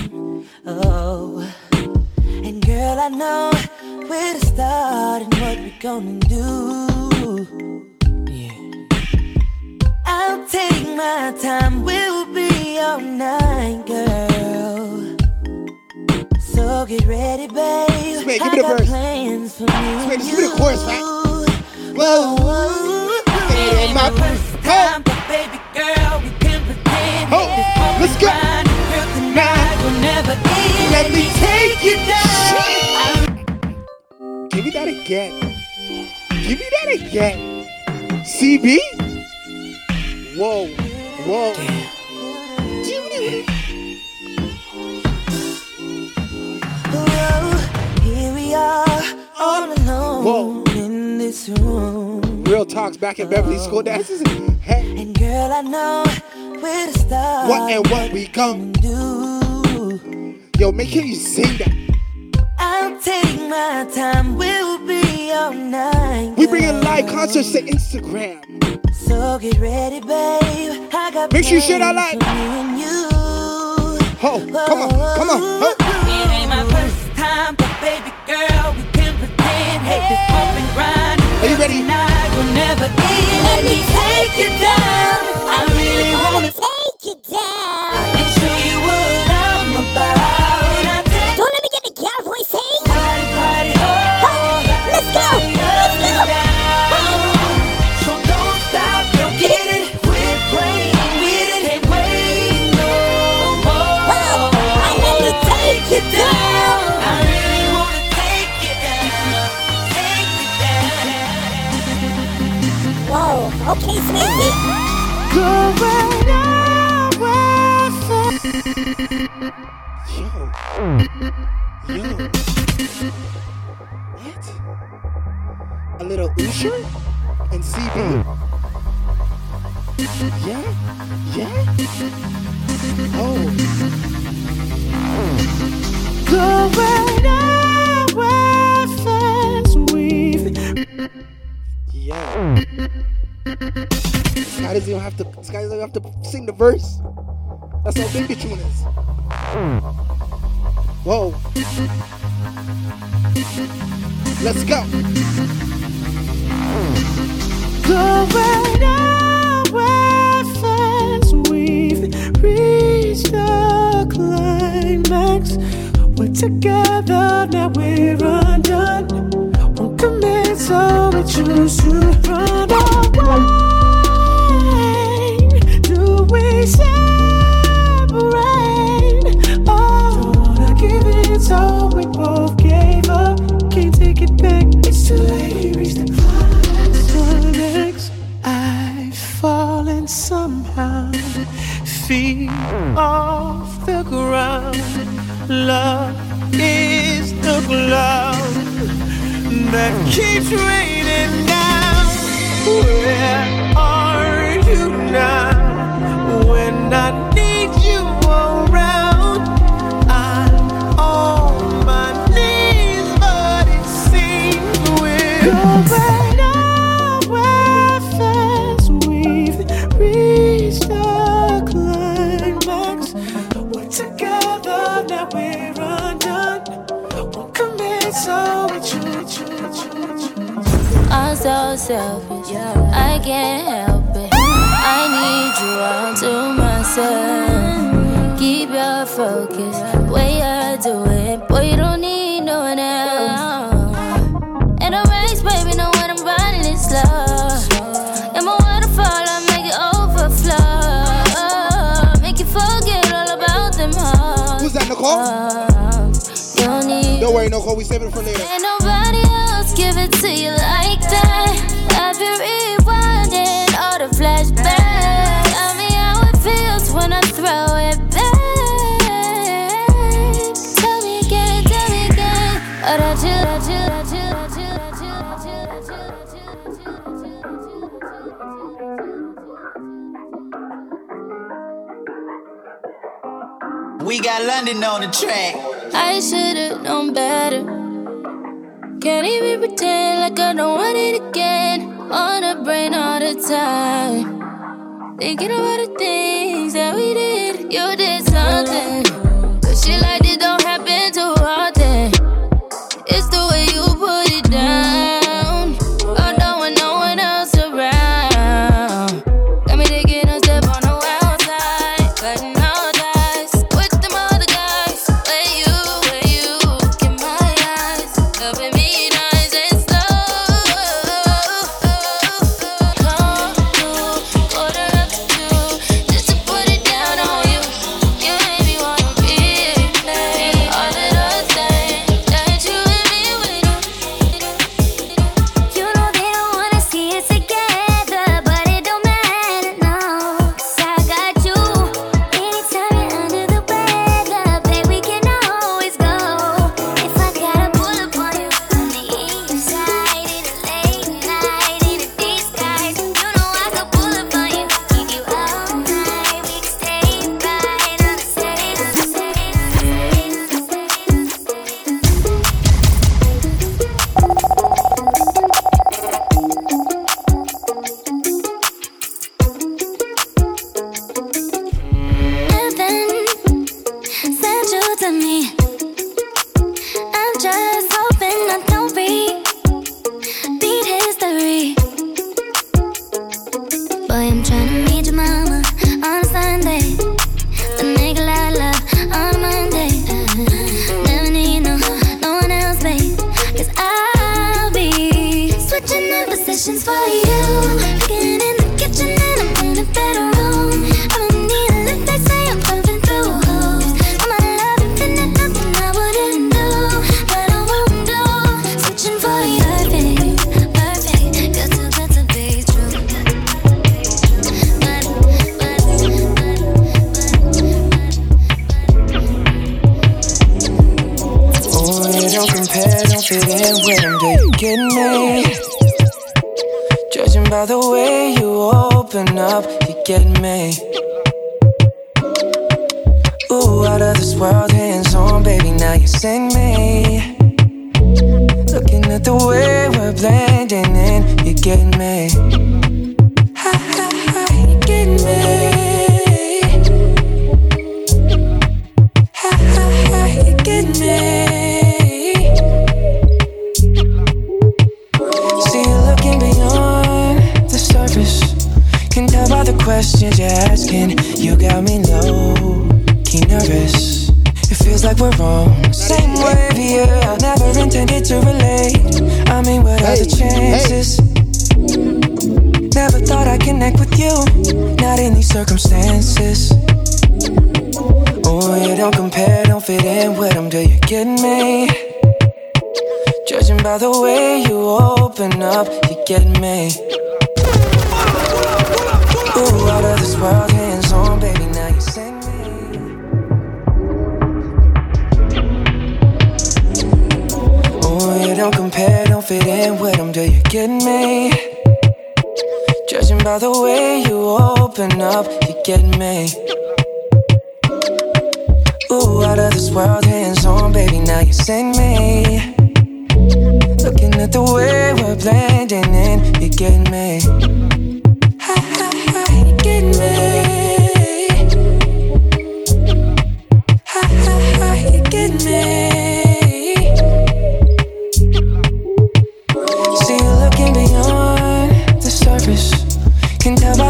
Oh, and girl, I know where to start and what we're gonna do. Yeah. I'll take my time, we'll be all night, girl. So get ready, babe. Wait, give me the verse. Wait, give me the chorus, right? Whoa, whoa. My first time, but baby girl, we can pretend. Oh, let's go. Tonight will never end. Let me take you down. Give me that again. Give me that again. CB. Whoa, whoa. Whoa, here we are, all alone. Whoa. In this room. Real talks back in Beverly School dances. Hey. And girl, I know where to start. What and what we come do. Yo, make sure you sing that. I'll take my time. We'll be all night. We bring in live concerts to Instagram. So get ready, babe. I got make sure you share that live. Oh, come on, come on. Oh. It ain't my first time, but baby girl, we can pretend. Hey, this open grind. Are you ready? Tonight will never end. Let me take you down. I really wanna take you down and show you what I'm about. Don't let me get the cowboy thing. Party, party, oh, let's go, let's go. So don't stop, don't get it. We're playing, we didn't wait no more. I let me take you down. I really wanna take you down. Whoa, okay, Smithy. Go where I was. Yo. Yo. What? A little Usher and CB. Yeah? Yeah? Oh. Go where I was with. Yeah. This guy doesn't even have to sing the verse. That's how big the tune is. Whoa. Let's go. Go where our thoughts we've reached the climax. We're together, now we're undone. Commit, so we choose to run away. Do we separate? Oh, don't wanna give it, so we both gave up. Can't take it back, it's too late. Reach the climax. I've fallen somehow, feet off the ground. Love is the cloud that keeps raining down. Where are you now? When I need you around, I'm on my knees, but it seems we're going nowhere fast. We've reached the climax. We're together, now we're undone. Won't commit, so we choose. I'm so selfish, I can't help it. I closer. Keep your focus, the way I do it. Boy, you don't need no one else. And the race, baby, know when I'm riding it slow. In my waterfall, I make it overflow. Make you forget all about them hoes. Who's that, Nicole? Don't need. Don't worry, Nicole, we saving it for later. Ain't nobody else give it to you like that. I've been rewinding all the flashbacks. Tell me how it feels when I throw it back. Tell me again, oh, that you. We got London on the track. I should've known better. Can't even pretend like I don't want it again. On the brain all the time, thinking about the things that we did. You did something, but shit like this don't happen too often. It's the way you put it down, although with no one else around. Got me taking a step on the wild side, cutting all ties with them other guys. Where you, look in my eyes, loving me nice and slow.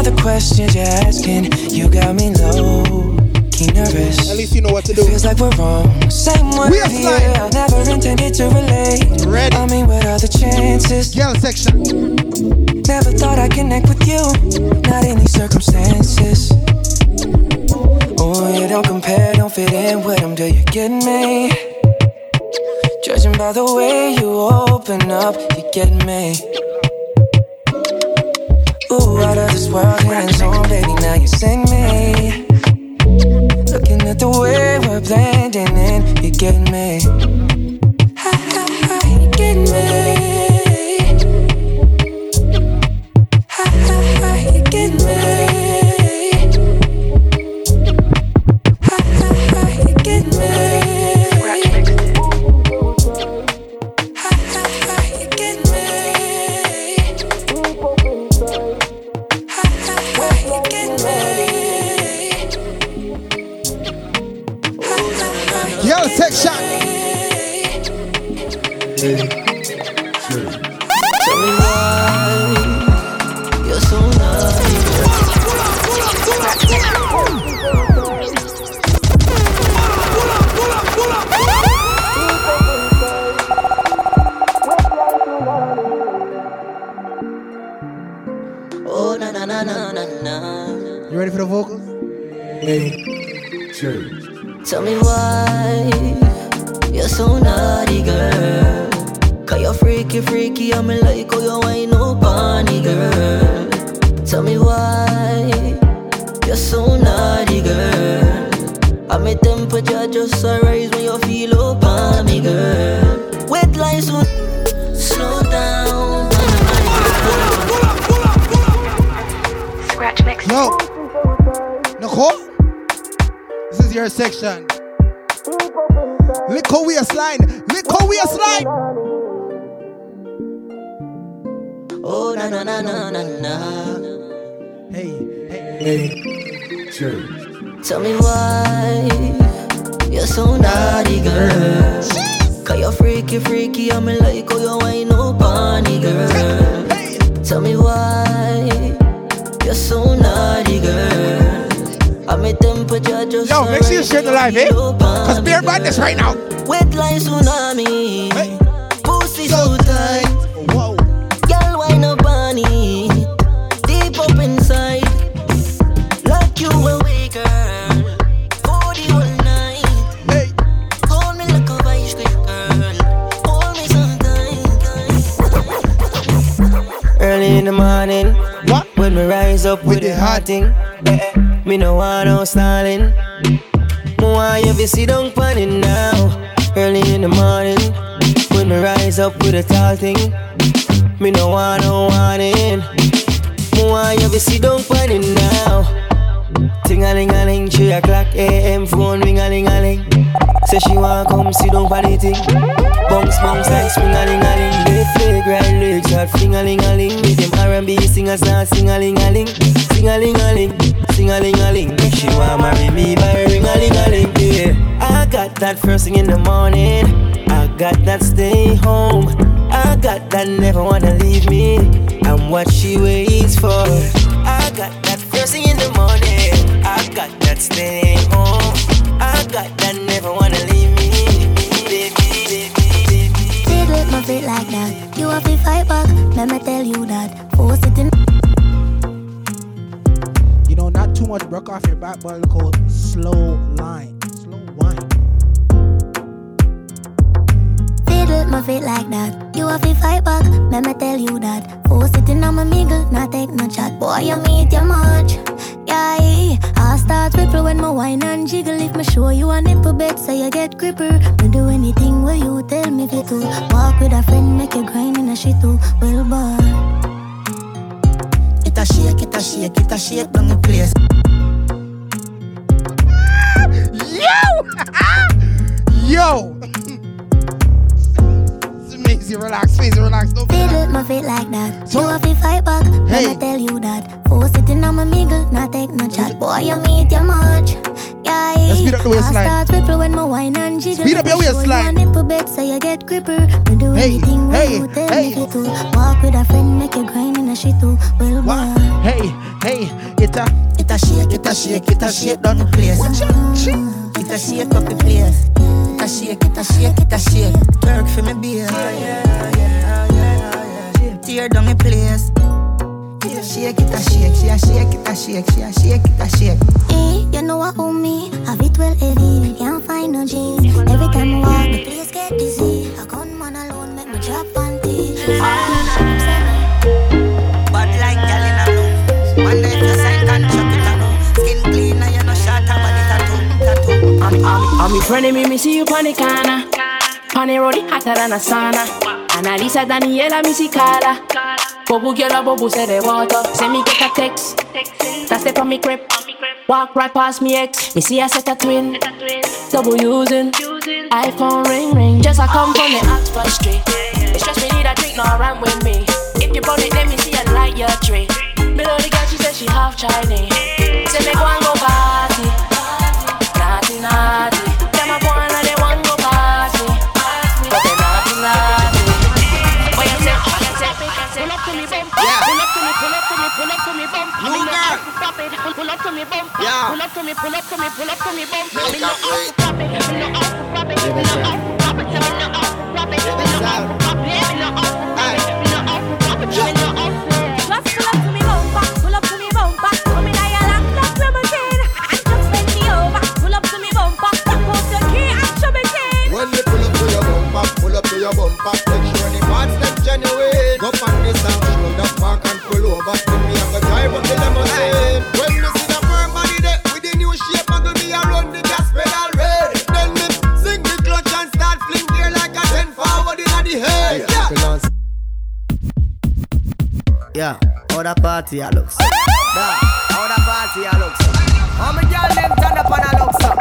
are the questions you're asking. You got me low, key nervous. At least you know what to do. Feels like we're wrong. Same one here. I never intended to relate. Ready. I mean, what are the chances? Yellow section. Never thought I'd connect with you. Not in these circumstances. Oh, you don't compare, don't fit in with them. Do you get me? Judging by the way you open up, you get me. Ooh, out of this world, hands on, baby, now you sing me. Looking at the way we're blending in, you get me. Ha, ha, ha, you get me. Ha, ha, ha, you get me. Let's speed up the waistline. Speed up your waistline. Hey, it a shake down the place. It a shake up the place. It a shake. Work for me beer. Tear down the place. She a shake. Hey, you know what, homie? Have it well heavy, can't find no jeans. Every time I walk, the place get dizzy. I can't man alone, make me drop panties. But like Galina Blue, one night just I can't chop it alone. Skin clean, now you know shot, I'm a tattoo. I'm friend, me see you on the corner. On the road, hotter than a sauna. Analisa Daniela, me see Carla. Bobo girl, bobo say the water. Send me get a text. That step on me crib. Walk right past me ex. Me see I set a twin. Double using. iPhone ring. Just I come from the Oxford Street. It's just me need a drink, no rhyme with me. If you bought it, let me see I light your tree. Below the girl, she said she half Chinese. Say me go and go party. Naughty. Them a go and they want go party. But they naughty. Pull up to your bumper. Make sure the parts them genuine. Go on this and shoulder park and pull over. Give me a drive on the limousine. When me see the firm body there with the new shape, I go me a run the gas pedal red. Then me sink the clutch and start fling there like a 10 forward in the head. Yeah, how the party a looks. How me girl them turn up and a looks up.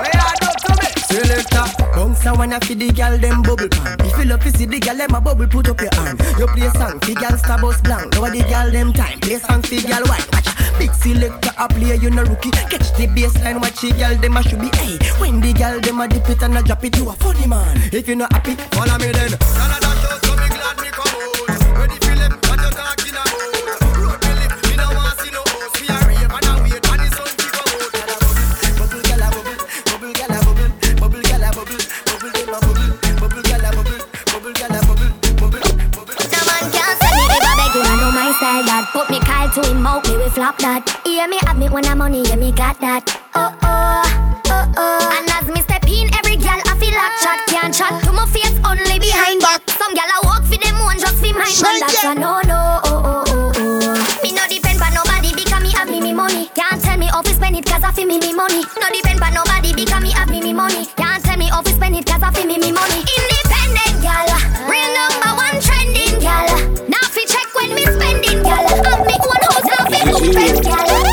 Where I do to me? Selector. Bounce and wanna feed the girl them bubble pan. If you love to see the girl them a bubble, put up your hand. You play song, the girl starburst blank. Now the girl them time, play song, the girl white. Watch a big selector a player, you no rookie. Catch the baseline, watch the girl them a should be. Hey, when the girl them a dip it and a drop it, you a funny man. If you no happy, follow me then. Canada show, so me glad me come out. When the Philip, what you talking about? Road me lip, me no want see no host. Me a rave and a wait and the sun give a out. Bubble girl a bubble, bubble girl a bubble, bubble girl a bubble. That put me Kyle to him out, me we flop that. Hear me have me when I'm money, hear me got that. Oh. And as me step in, every girl I feel like chat, can't chat to my face only behind back. Some girl I walk for them one just be mine. But that's a no. Me no depend by nobody because me have me money. Can't tell me how to spend it cause I feel me money. No depend by nobody because me have me money. Can't tell me how to spend it cause I feel me money. Independent girl, real number one trending girl. When me spending, gala, I'll make one house and I'll make two friends, gala.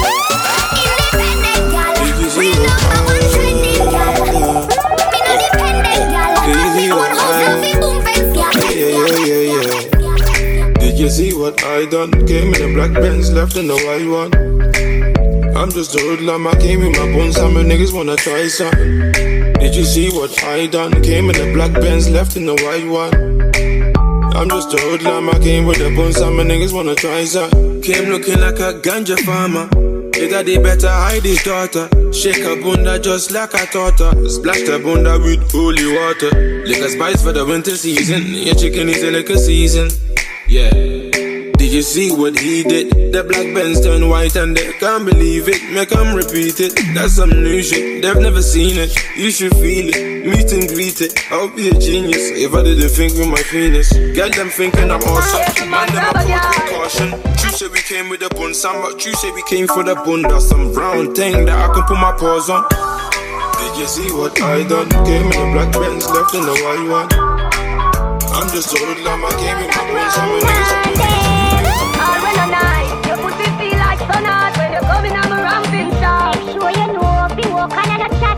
Independent, gala, real number one trending, gala. Me no dependent, gala, I'll make one house and I'll make two friends, gala. Yeah. Did you see what I done? Came in a black Benz, left in the white one. I'm just a hoodlum, I came in my bones, some niggas wanna try something. Did you see what I done? Came in a black Benz, left in the white one. I'm just a hoodlum, I came with the bones, some niggas wanna try that. Came looking like a ganja farmer. Nigga, they better hide his daughter. Shake a bunda just like a torta. Splash the bunda with holy water. Lick a spice for the winter season. Your chicken is a liquor season. Yeah. Did you see what he did? The black Benz turned white and they can't believe it. Make 'em repeat it. That's some new shit, they've never seen it. You should feel it. Meet and greet it, I'll be a genius. If I didn't think with my penis, get them thinking I'm awesome. Man, them a caution. Tuesday we came with the bun, Samba. Tuesday we came for the bun. That's some brown thing that I can put my paws on. Did you see what I done? Came in the black Benz, left in the white one. I'm just a hoodlum, I came in my bun, Samba. All when I night, your pussy feel like sun out. When you're coming, I'm a ramping shop. Sure you know, be walking and a chat.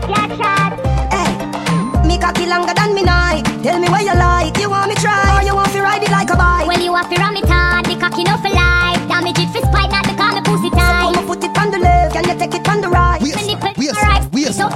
Cocky longer than me night. Tell me what you like. You want me try or you want to ride it like a bike? When you want to run me tight, the cocky no for life. Damage it for spite, not to call me pussy tight. So come and put it on the left, can you take it on the right? We are right. We are so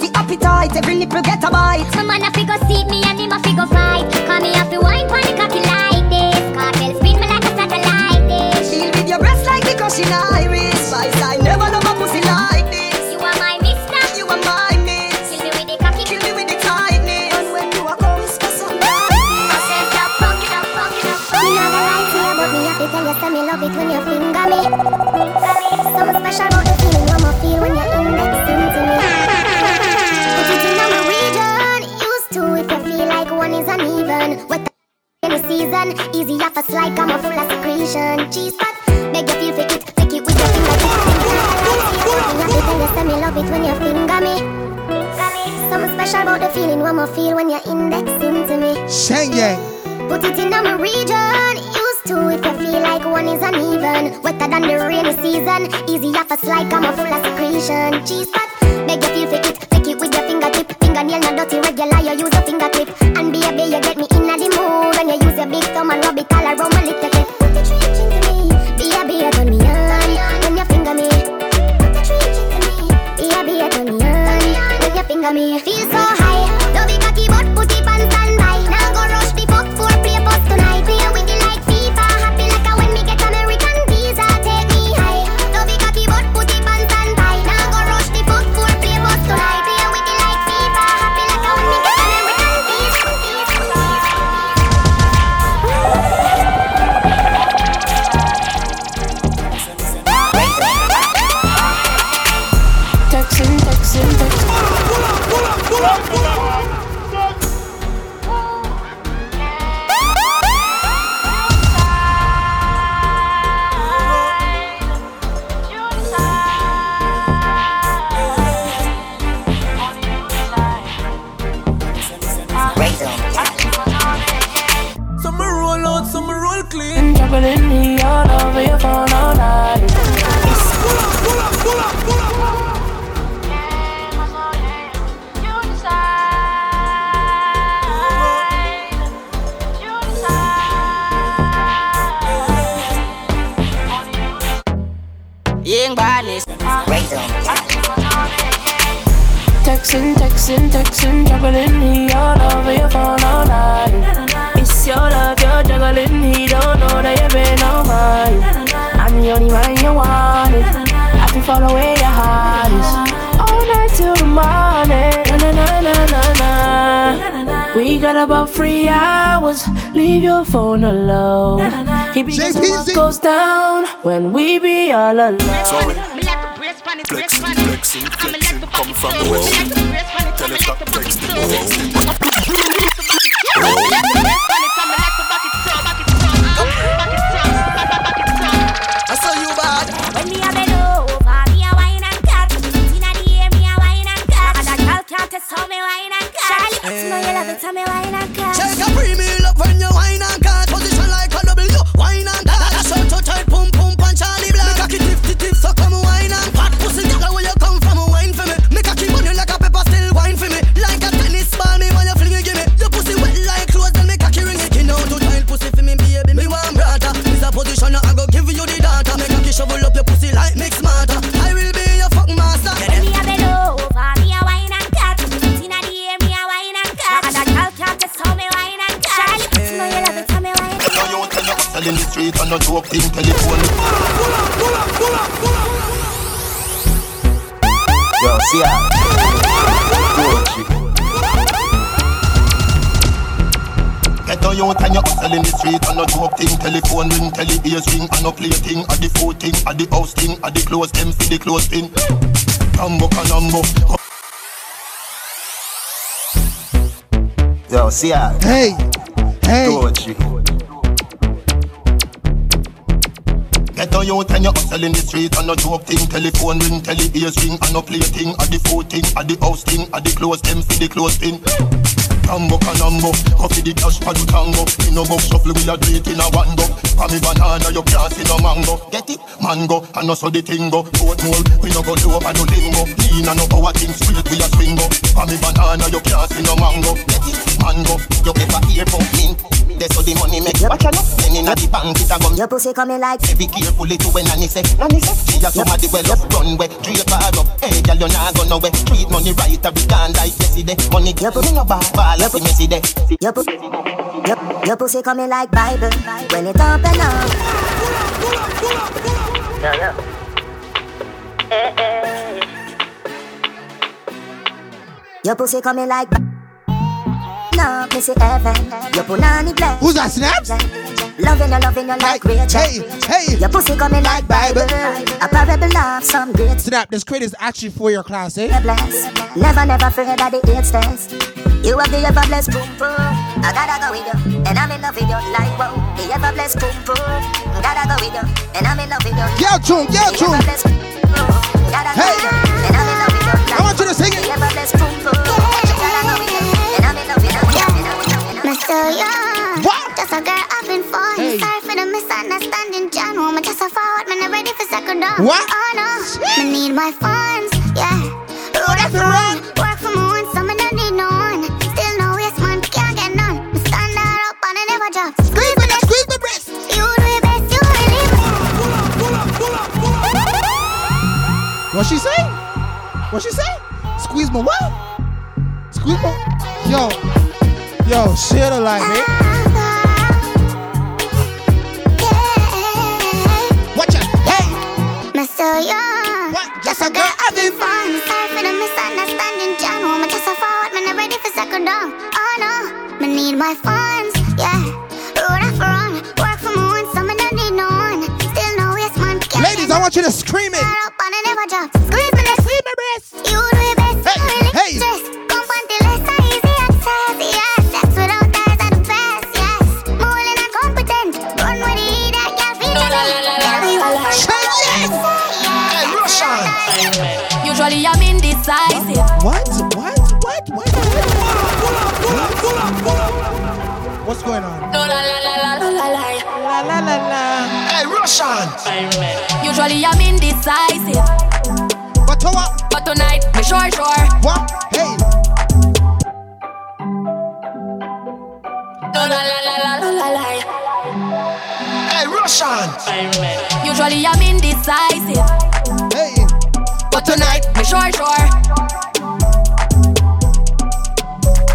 feed the appetite. Every nipple get a bite. Some man a fi go seat me and him a fi go fight. Call me a fi wine pon the cocky like this. Cartel spin me like a satellite dish. Deal with your breasts like the cushion Irish. Spice I never love a pussy like this. You are my mister, you are my miss. Kill me with the cocky, kill me with the tightness. And when you are going, it's just something like this. I said stop, fuck it up, fuck it up, fuck it up. Me never like to you, but me happy tell you say me love it when you finger me. Something special about the feeling I'ma feel when you're in next to me. But you know my region, used to it. I feel like one is uneven. What the in the season? Easy off a slide, I'm a full of secretion. Cheese pot, make you feel for it. Take it with your finger. You say me love it when you finger me. Something special about the feeling I'ma feel when you're indexing to me. Shang Yang. Put it in my region. Two if you feel like one is uneven. Wetter than the rainy season. Easy off a slide, I'm a full of secretion. Cheese pot, make you feel for it. Take it with your fingertip. Fingernail not dirty, regular, you use your fingertip. And baby, you get me in the mood. When you use your big thumb and rub it all around my little tip. Put the tree into me, baby, you turn me on. When you finger me. Put the tree into me, baby, you turn me on. When you finger me. Feel so high, don't be cocky but put it on standby. Now go rush the fuck for play post tonight. Play with the light. Texting, juggling me all over your phone all night. It's your love, you're juggling me, don't know that you've been on mine. I'm the only man you wanted, I can follow where your heart is. All night till the morning, na-na-na-na-na-na. We got about 3 hours, leave your phone alone. It be just what goes down when we be all alone. Flexing, coming from the world. Tell us stop flexing. I saw you bad. When me a bend over, me a wine and cut. Inna the air, me a wine and cut. And a girl can't test how me wine and cut. Charlie, you know you love it, how me wine and cut. Check a free me love when you wine and cut. Position like a double, you wine and cut. That's how to tight, pum pum, punch Charlie Black. Make a kitty, tip, so come wine and cut. Pussy, nigga, where you come from? Wine for me. Make a keep on you like a pepper, still wine for me. Like a tennis ball, me when you fling it, give me. Your pussy wet like clothes and make a key ring. Skin out to child pussy for me, baby. Me one brother. This a position, I go give you the data. Make a key shovel up your pussy like mix matter. I will be your fuck master. Me a bend over, me a wine and cut. Inna the air, me a wine and cut. And a girl can't just how me wine and cut. Charlie, you know you love it, how me wine and cut. You tell you, tell in the street and a joke in telephone. Pull up. Yo, see ya. Get a youth and you're hustling the street. And a joke thing, telephone ring, tele-ears ring. And a play thing, at the food thing, at the house thing. At the clothes, them for the clothes thing. Tambo. Yo, see ya. Hey Georgie. Get a youth and you're hustling the street. And a joke thing, telephone ring, tele-ears ring. And a play thing, at the food thing, at the house thing. At the clothes, them for the clothes thing. Rambo Canambo, coffee the dash for the tango. In no box of Louis, I do it in a one go. For me banana, you can't see no mango. Get it? Mango, and also the tingo. Boat mold, we no go do up and no lingo. Lean and no power thing, street we a swingo. For me banana, you can't see no mango. Get it? Mango, you ever hear from me? That's all the money make. Watch out, then in the bank it a gum. Your pussy coming like. Be careful it when nanny say. Nanny say. She a somebody well up, run way, drill bar up. Hey, girl, you not go nowhere. Treat money right, I be gone like yesterday. Money, you put in a bar. Your pussy coming like Bible when it open up. No, no. Your pussy coming like no, Missy Evan. Your punani black. Who's that, Snaps? Loving you like Rachel. Hey. Your pussy coming like Bible. A parable love, some great. Snap, this crate is actually for your class, eh? Never forget that the AIDS test. You have the ever blessed poo-poo. I gotta go with you, and I'm in love with you. Like whoa, the ever blessed poo-poo. Gotta go with you, and I'm in love with you. Yeah, tune. Hey, I want you to sing it. The ever blessed poo-poo. Gotta go with you, and I'm in love with you. Mr. Young, just a girl I've been for. Sorry for the misunderstanding, John. Woman, just a forward, man, I'm ready for second down. What? Oh no, I need my funds, yeah. Oh, that's wrong. Work for more, someone don't need no one. Squeeze the breast. You do it best, you believe it. Pull up. What she say? Squeeze my what? Squeeze my... Yo, shit like me. Watch out, hey. Mr. Young. What? Just a girl, I've been fine. Sorry for the misunderstanding, John. Woman, just a forward, man, I'm ready for second down. Oh no, I need my funds, yeah. Ladies, I want you to scream it. Scream it, you do your best. Hey. Sex without ties are the best, yes. More than competent. Run with the leader, can't feel it. Usually I'm indecisive. What? What's going on? Hey, Russian! Usually I'm indecisive. But tonight, me sure. What? Hey! Hey, Russian! Usually I'm indecisive. Hey! But tonight, me sure.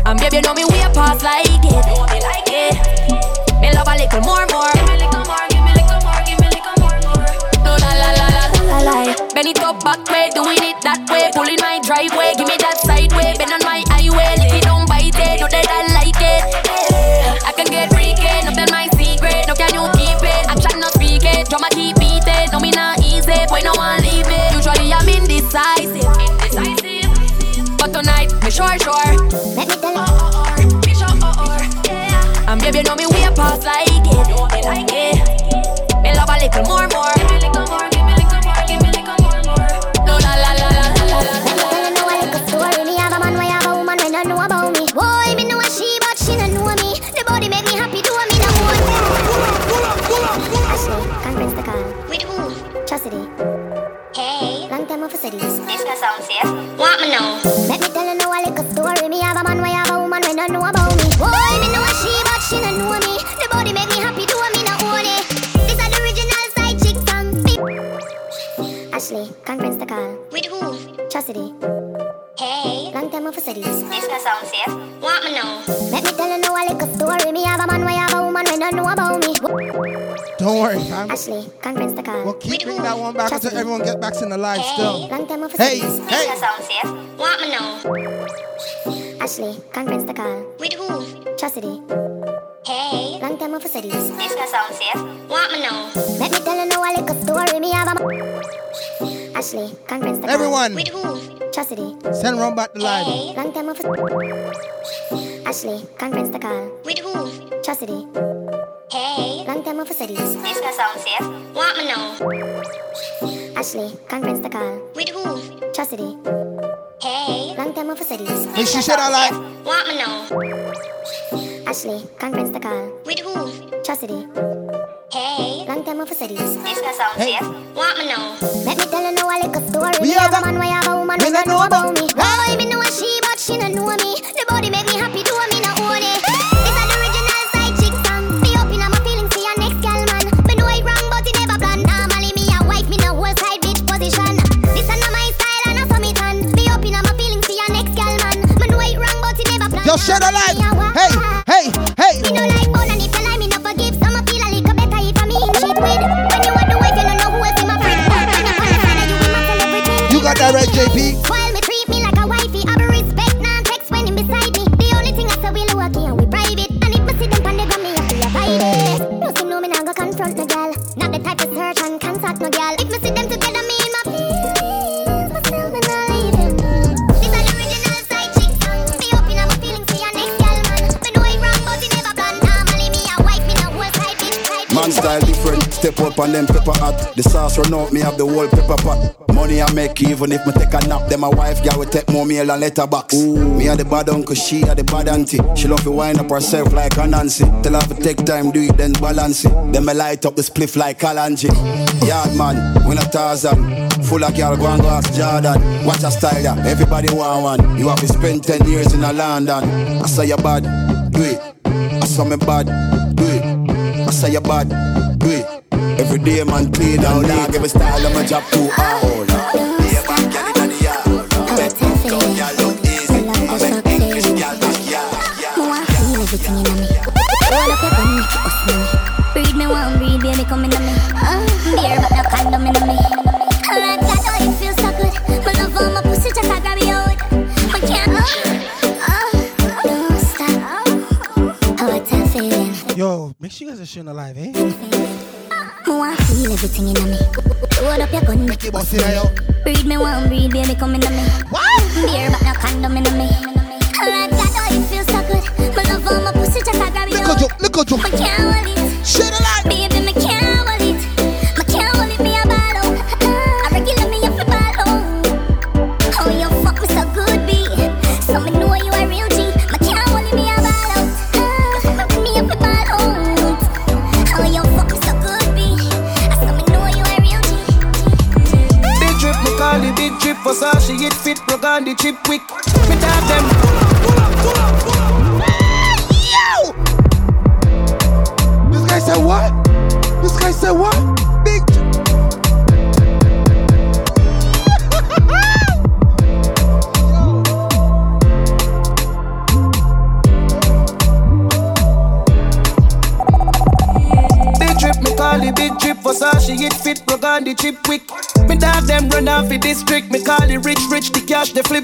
And baby, you know me way past like it. You know me like it. Me love a little more. Give me little more. No la. Bend it up back way, doing it that way. Pull in my driveway, give me that sideway. Bend on my highway, let me don't bite it. No that I like it. I can get freaky, no tell my secret. No can you keep it? Action not speak it, drama keep beating. No me not easy, boy no one leave it. Usually I'm indecisive. But tonight, me sure. Let me tell you. Me sure. Yeah. And baby, you know me way past like it. You know me like it. Me love a little more. Give me little more. No la. Let me know a little story. Me have a man, why have a woman when don't know about me. Boy, me know a she, but she don't know me. The body make me happy, do me the one. Ashley, conference the call. With who? Chastity. Hey. Long time of a city. This can sound safe. Want me now? Let me tell you now a little story. Me have a man, why have a woman, when don't know about me. Boy, me know a she, but she don't know me. The body make me happy, do me not own it. This is the original side chick song. Ashley, conference the call. With who? Chastity. Hey. Long time of a city. This can sound safe. Want me now? Let me tell you now a little story. Me have a man, why have a woman, when don't know about me. Don't worry, fam. Ashley, conference the call. We'll keep bringing that one back until everyone gets back in the live still. Long time of a city. Hey. Want me now? Ashley, conference the call. With who? Chastity. Hey. Long time of a city. This can sound safe. Want me now? Let me tell you now a little story. Me have a Ashley, conference the call. Everyone. With who? Chastity. Send round back the live. Hey. Long time of a Ashley, conference the call. With who? Chastity. Hey. Long time of a city. This can sound safe. Want me now? Ashley, conference the call. With who? Chastity. Hey, long time over city. Is she said I like? Want me know? Ashley, conference the call. With who? Chastity. Hey, long time over city. This no sound safe. Want me know? Let me tell you now a little story. We have a man, we have a woman, we don't know about me. Boy, me know she, but she don't know me. The body make me happy, do I me not own it? This is the original side chick song. Be up in my feelings for your next girl, man. Me know it wrong, but it never planned. Normally me a wife, me no whole side bitch position. This is not my style and I'm me tan. Be up in my feelings for your next girl, man. Me know it wrong, but it never planned. Just share the life. Hey, hey, hey. Me no like bone and if you like me, no forgive. So I feel a little better if I'm in shit with. When you are the wife, you don't know who else in my friend. When you on the side, you will not tell everything. You got that right, JP. While me treat me like a wifey, I be respect. When him beside me, the only thing I saw we look here we private. And if I see them pande gun, me have to avoid it. No see no me nah go confront no girl. Not the type of search and consort no girl. If me see them together, me in my feelings, myself me nah leave him. This a the original side chick song. Be up in my feelings for your next girl, man. Me know it wrong, but it never planned. Normally me a wife, me no whole side bitch type. Man style different, step up on them pepper hot. The sauce run out, me have the whole pepper pot. Money I make even if me take a nap. Then my wife, girl, will take more meal and letterbox. Ooh. Me are the bad uncle, she are the bad auntie. She love to wind up herself like a Nancy. Tell her to take time, do it, then balance it. Then me light up the spliff like Kalanji. Yard man, we not Tarzan. Full of girl, go and go ask Jordan. Watch a style, yeah. Everybody want one. You have to spend 10 years in a London. I say you're bad, do it. I saw me bad, do it. I say you're bad, do it. Every day man clean and dog, every style I'm a job too hard. Yeah, back girl in the yard. Back down girl look easy. I make English girl back yard. Me want feel everything in me. Roll up your bum, make it off me. Breathe me, want breathe, baby, come in on me. Beer, but no condom in me. I like that, oh, it feels so good. My love on my pussy, just I grab you out. I can't move. No, stop. How I tell feeling. Yo, make sure you guys are showing alive, eh? I want to feel everything in me. Load up your gun, make it bust in me. Breathe me, want breathe, baby, come in me. Beer, but no condom in me. Like that, oh, it feels so good. My love on my pussy, just I grab you. Look at you. I can't hold it. Shit alive. Baby, me can't hold it. Me can't hold it, me a bottle. I regular me up the bottle. Oh, you fuck me so good, B. So me know you a real G. Me can't hold it, me a bottle. You fuck me up the bottle. Oh, you fuck me so good. Call the big trip for Sasha, it fit, plug on the chip quick. Me tap them. Yo! This guy said what? This guy said what? Big trip. Big trip, me call the big trip for Sasha, it fit, plug on the chip quick. Me dog them run off the district. Me call it rich, the cash, the flip.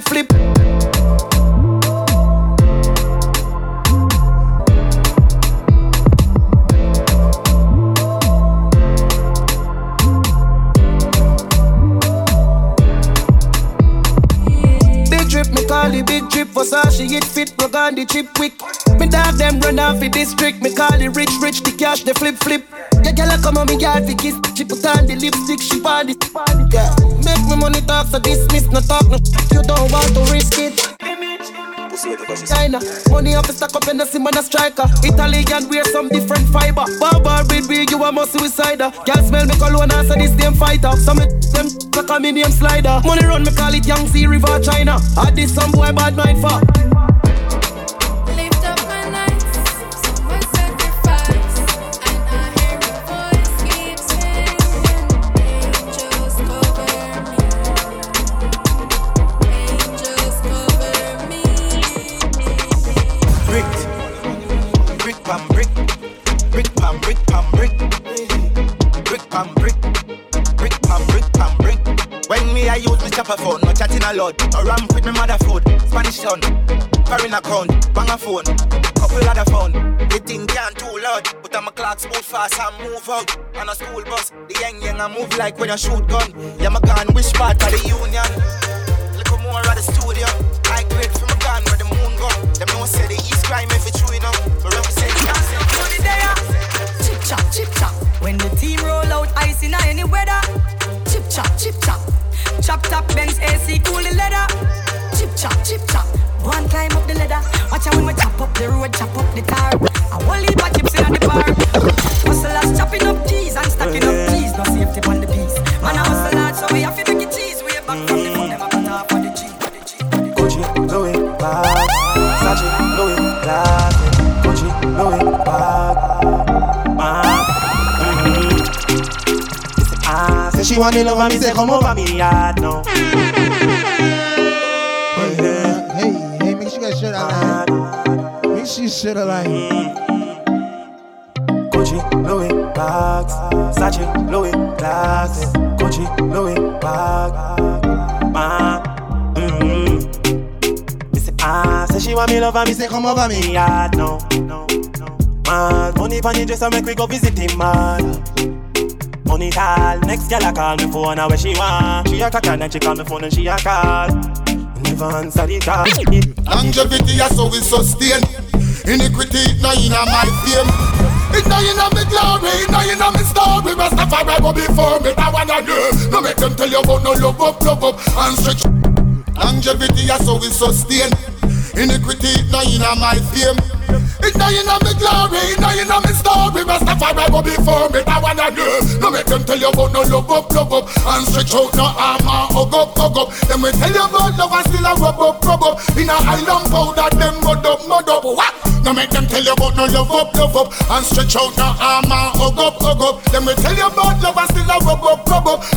Big trip, me call it big trip. Versace, it fit, plug on the chip quick. Me dog them run off the district. Me call it rich, the cash, the flip. Yeah, girl, I come on me yard to kiss. She put on the lipstick, she bought it. Yeah. Make me money talk, so dismiss, no talk, no. You don't want to risk it. China, money off the stack up and the Simon a striker. Italian wear some different fiber. Barbar, baby, you a more suicider. Girl, smell me cologne, so this damn fighter. Some of them like a medium slider. Money run, me call it Yangtze River, China. I did some boy bad mind for. Phone, no chatting a lot, no ramp with my mother food, Spanish son, foreign account, bang a phone, couple other phone, they think they ain't too loud, but I'm a clock spool fast and move out, on a school bus, the young I move like when I shoot gun, yeah my gun, which part of the union, little more at the studio, I grade for my gun where the moon go, them don't say the east crime if it's true enough, but represent Castle for the day, chip chop, chip chop, when the team roll out ice in any weather, chip chop, chip chop. Chop top Benz AC cool the leather. chop, chip chop. Go and climb up the ladder. Watch out when we chop up the road, chop up the car. I won't leave my chips in the bar. Hustlers chopping up cheese and stacking up cheese. No safety on the piece. Man, I hustle hard, so we have to make it cheese. Way back from the phone, never got off on the cheese. Gucci, Louis, bag. Sasha, Louis, glasses. Gucci, Louis, bag. Say she want me love and me say come over me yard now. She should have like Gucci, Louis, box, Sachi, Louis, glasses. Gucci, Louis, box, ma. Me say ah, say she want me love and me say come over me yard now. Man, money for the dress and make we go visit him, man. Money tall, next girl I call me phone and where she want. She a cock and she call me phone and she a call. Never answer the call. Longevity is so we sustain. Iniquity, it not in my fame. It not in my glory, it not in my story. Rastafari will be for me, I wanna do. No make them tell you about no love up, and stretch. Longevity is so we sustain. Iniquity, it not in my fame. It not in my glory, it not in my story. Rastafari will be for me, I wanna do. No make them tell you about no love up, and stretch out no armor, hug up. Them will tell you about love and still a rub up. In a island powder, them mud up, what? No make them tell you about no love up, and stretch out no armor, hug up. Them will tell you about love and still a rub up,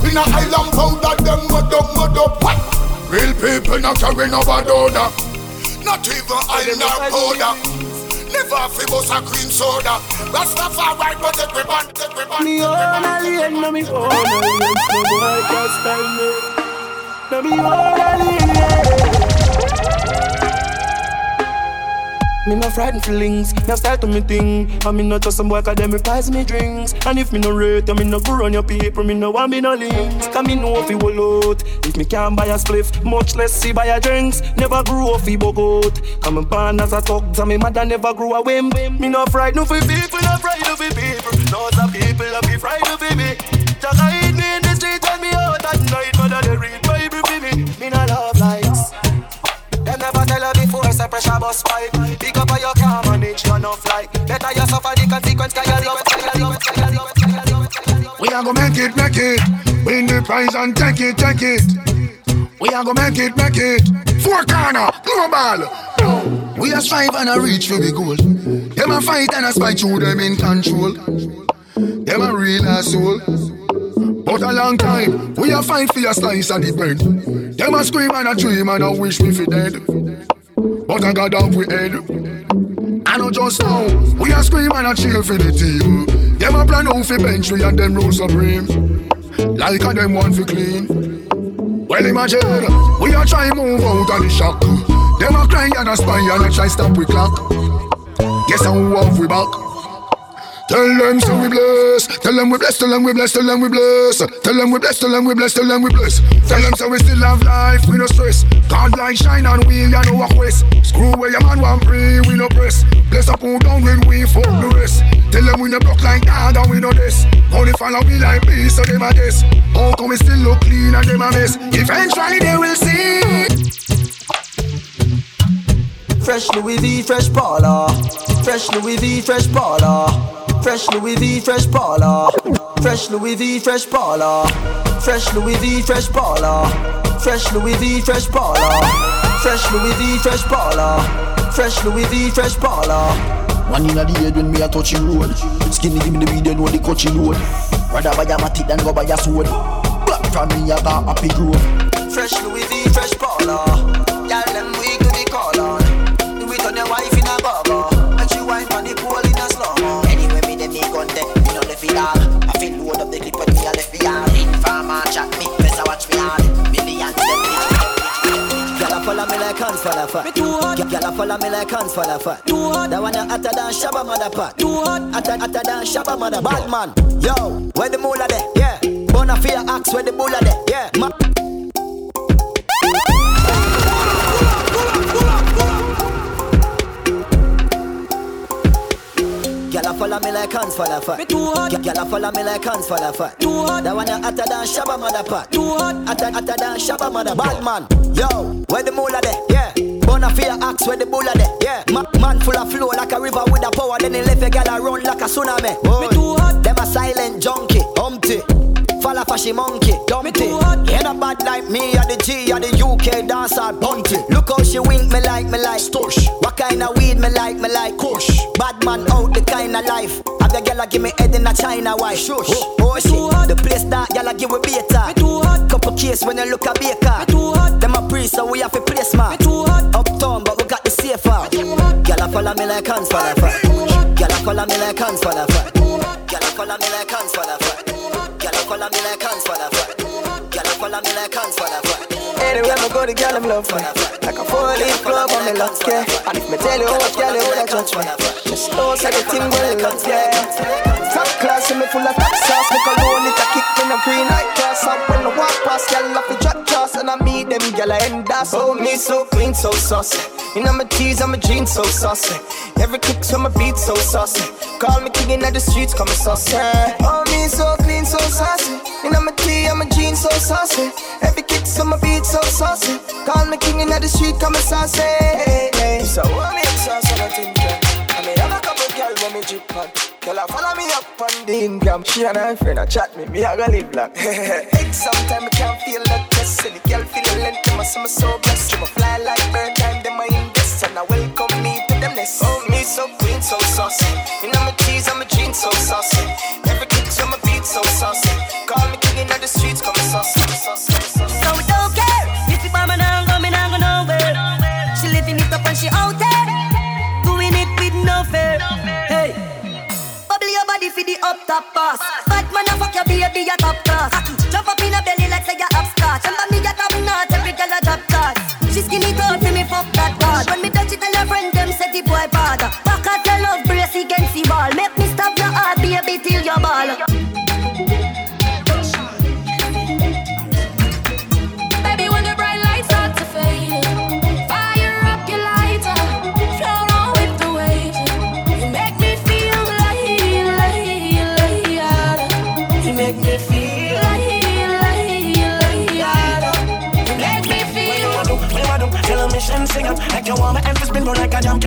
in a island powder, them mud up, what? Real people not carry no bad odor, not even island powder. Never famous a cream soda, Rastafari but take me back, me own alien, no me own alien, so do I just die, no me own alien. Me no frightened feelings, no style to me thing. And me no trust some boy cause them replies me drinks. And if me no rate, me no go run your paper. Me no want me no links, cause me know if he will out. If me can't buy a spliff, much less see buy a drinks. Never grew off he bug out. Cause me born as a thug, and me mother never grew a whim. Me no frightened of people, no frightened of people. No some people that be frightened of me. Just hide me in the street, tell me out at night. Mother they read Bible for me. Me no love likes. Them never tell her before, so pressure bus fight. Pick up on your car, manage your no fly. Better you suffer the consequence, cause you love. We are gonna make it, win the prize and take it, take it. We are gonna make it, four corner, global. We are strive and a reach for the goal. Them a fight and a spite through them in control. Them a real asshole. But a long time, we a fight for your slice of the bread. Them a scream and a dream and a wish we fi dead. But I got up with head. I know just now, we a scream and a cheer for the team. Them a plan out fi bench we and them rule supreme. Like a them want fi clean. Well imagine, we a try move out of the shock. Them a cry and a spy and a try stop we clock. Guess who have we back? Tell them so we bless, tell them we bless, tell them we bless, tell them we bless, tell them we bless, tell them we bless, tell them we bless. Tell them so we still have life, we no stress. God like shine and we are no walk west. Screw where your man want free, we no press. Bless up who down when we fuck the rest. Tell them we no block like God and we no this. Only follow me like me, so they my guess. How come we still look clean and they my mess? Eventually they will see. Fresh Louis V, fresh Polo. Fresh Louis V, fresh Polo. Fresh Louis V, fresh Polo. Fresh Louis V, fresh Polo. Fresh Louis V, fresh Polo. Fresh Louis V, fresh Polo. Fresh Louis V, fresh Polo. Fresh Louis V, fresh Polo. One in the head when me a touchin' road. Skinny give me the video when the coachin' load. Rather buy a matic than go buy a sword. Black from me I got happy grow. Fresh Louis V, fresh Polo. Y'all them weak to the color. Do it on your wife in a bubble. And she wine on the pool in a slow. Content, we don't left it all. I feel load up the clip and me a left behind. Informer chat me, best I watch me all. Millions them behind. Gyal a follow me like hands full of fat. Gyal a follow me like hands full of fat. That one a hotter than Shabba mother pot. Hotter than Shabba mother pot. Bad man, yo, where the mula de? Yeah, Bonafia axe where the mula de? Yeah. Follow me like hands for the fat. Me too hot. Y'all follow me like hands for the fat. Too hot. That one you hotter than Shabba motherfucker. Too hot. Hotter than Shabba mother. Bad man. Yo, where the moolah there? Yeah. Bona fear axe where the bull are there, yeah. Man full of flow like a river with a power. Then he left a gal around like a tsunami. Me too hot. Them a silent junkie, Humpty. Fall off a she monkey, Dumpty. Ain't a bad like me or the G or the UK dancer Bunty. Look how she wink me like Stush. What kind of weed me like Kush. Bad man out the kind of life. Have your gal a give me head in a China white. Shush, oh shit. The place that gal a give we beta. Me too hot. Couple case when you look a baker. Me too hot. Them a priest so we have a place man. Me too hot. Uptown, but we got the safe out. Gyal follow me like hands for the fat. Gyal follow me like hands for the fat. Gyal follow me like hands for the fat. Gyal follow me like hands for the fat. Gyal follow me like hands for the fat. Anywhere I go, the gyal I'm love for. Like a four-leaf club, I'm in love, yeah. And if me tell you how much gyal you woulda judge me, just know say the thing will love, yeah. Top class, me full of top sauce. Make a roll, it a kick in a green light class. And when I walk past, gyal off the jack class, and I meet them gyal I end up. Oh, me so clean, so saucy. You know my tees and my jeans so saucy. Every kick to my beat so saucy. Call me king in the streets, call me saucy. Oh, me so clean, so saucy. You know my tee and my jeans so saucy. Every kick to my beat so saucy. Call me king in the street, call me saucy. So I make sauce on a thing, yeah. I may have a couple girls when me drip on. Girl, I follow me up on the Ingram. She and her friend, I chat me, me I go live black. Sometimes I can't feel like this. Silly girl feeling lent to my summer so blessed. You fly like bird time, then my invest. And I welcome me to them nest. Oh, me so clean, so saucy. You know my tees and my jeans so saucy. Every kick to my beat so saucy. Call me king in the streets, call me saucy. So we don't care. You keep on my now I'm nowhere. She living it up and she out there. Doing it with no fear. Hey, bubble your body for the up top boss. Bad man, I fuck your baby, a top class. Jump up in a belly like say you're upstart. And by me, you're top notch, every girl a top class. She skinny down to me, fuck that bad. When me touch it, tell her friend them say the boy bad. Back at your love, brace against the ball. Make me stab your heart, baby, till your ball. Like you want my Memphis been like a jump.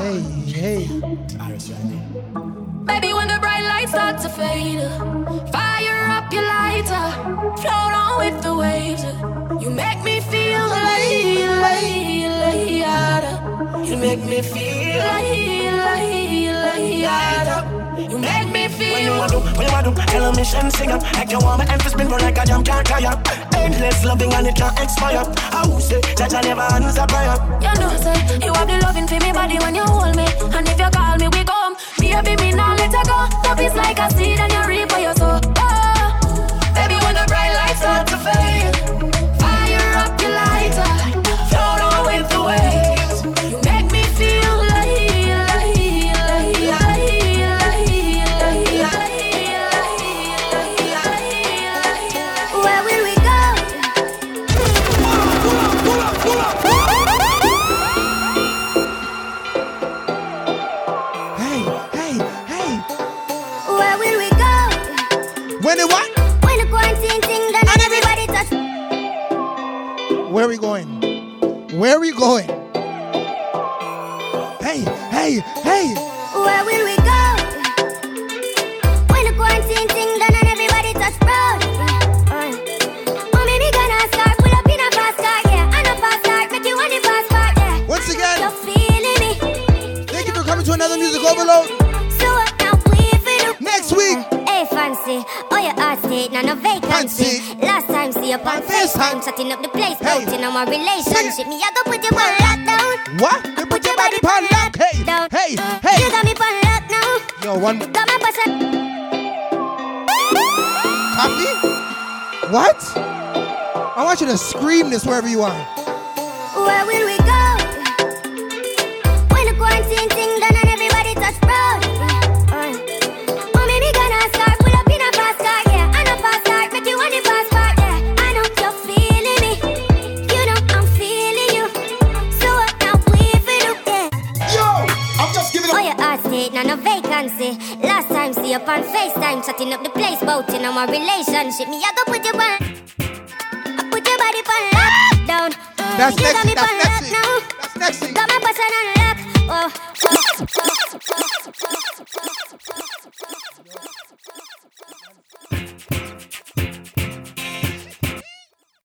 Hey. Baby, when the bright lights start to fade, fire up your lighter, float on with the waves. You make me feel like you make me feel like you make me feel. When you want to, tell a mission, sing up. Like you want my Memphis been like a jump, can't cry up. Endless loving and it can't expire. I will say that I never answer a prayer. You know, sir, you have the loving for me body when you hold me. And if you call me, we come. Baby, me now let her go. Love is like a seed and you reap for your soul. Oh, baby, when the bright lights start to fade, fire up your lighter, float on with the waves. You make me feel where are we going? Where are we going? Hey! Where will we go? When the quarantine thing done and everybody touch road. Mommy, we gonna start, pull up in a fast car, yeah. And a fast car, make you want the fast part, yeah. Once again, you're feeling me. Thank you for coming to another Music Overload. So what now we finna do? Next week! Hey, fancy, oh, your ass date, now no vacancy. Last time, see you on FaceTime, shutting up the place. Counting on my relationship, me I go put you on lockdown. What? You put your body on lockdown. Hey. You got me on lockdown. Yo, one. You got my person. Coffee? What? I want you to scream this wherever you are. Where will we go? When the quarantine thing done and everybody touch road. Mommy, we gonna start, pull up in a fast car, yeah. And a fast car, make you want it fast. me up on FaceTime, setting up the place, boating on my relationship. Me, I go put your body, I put your body on lockdown. That's next. That's next. That's next. Got my person on lock. Oh.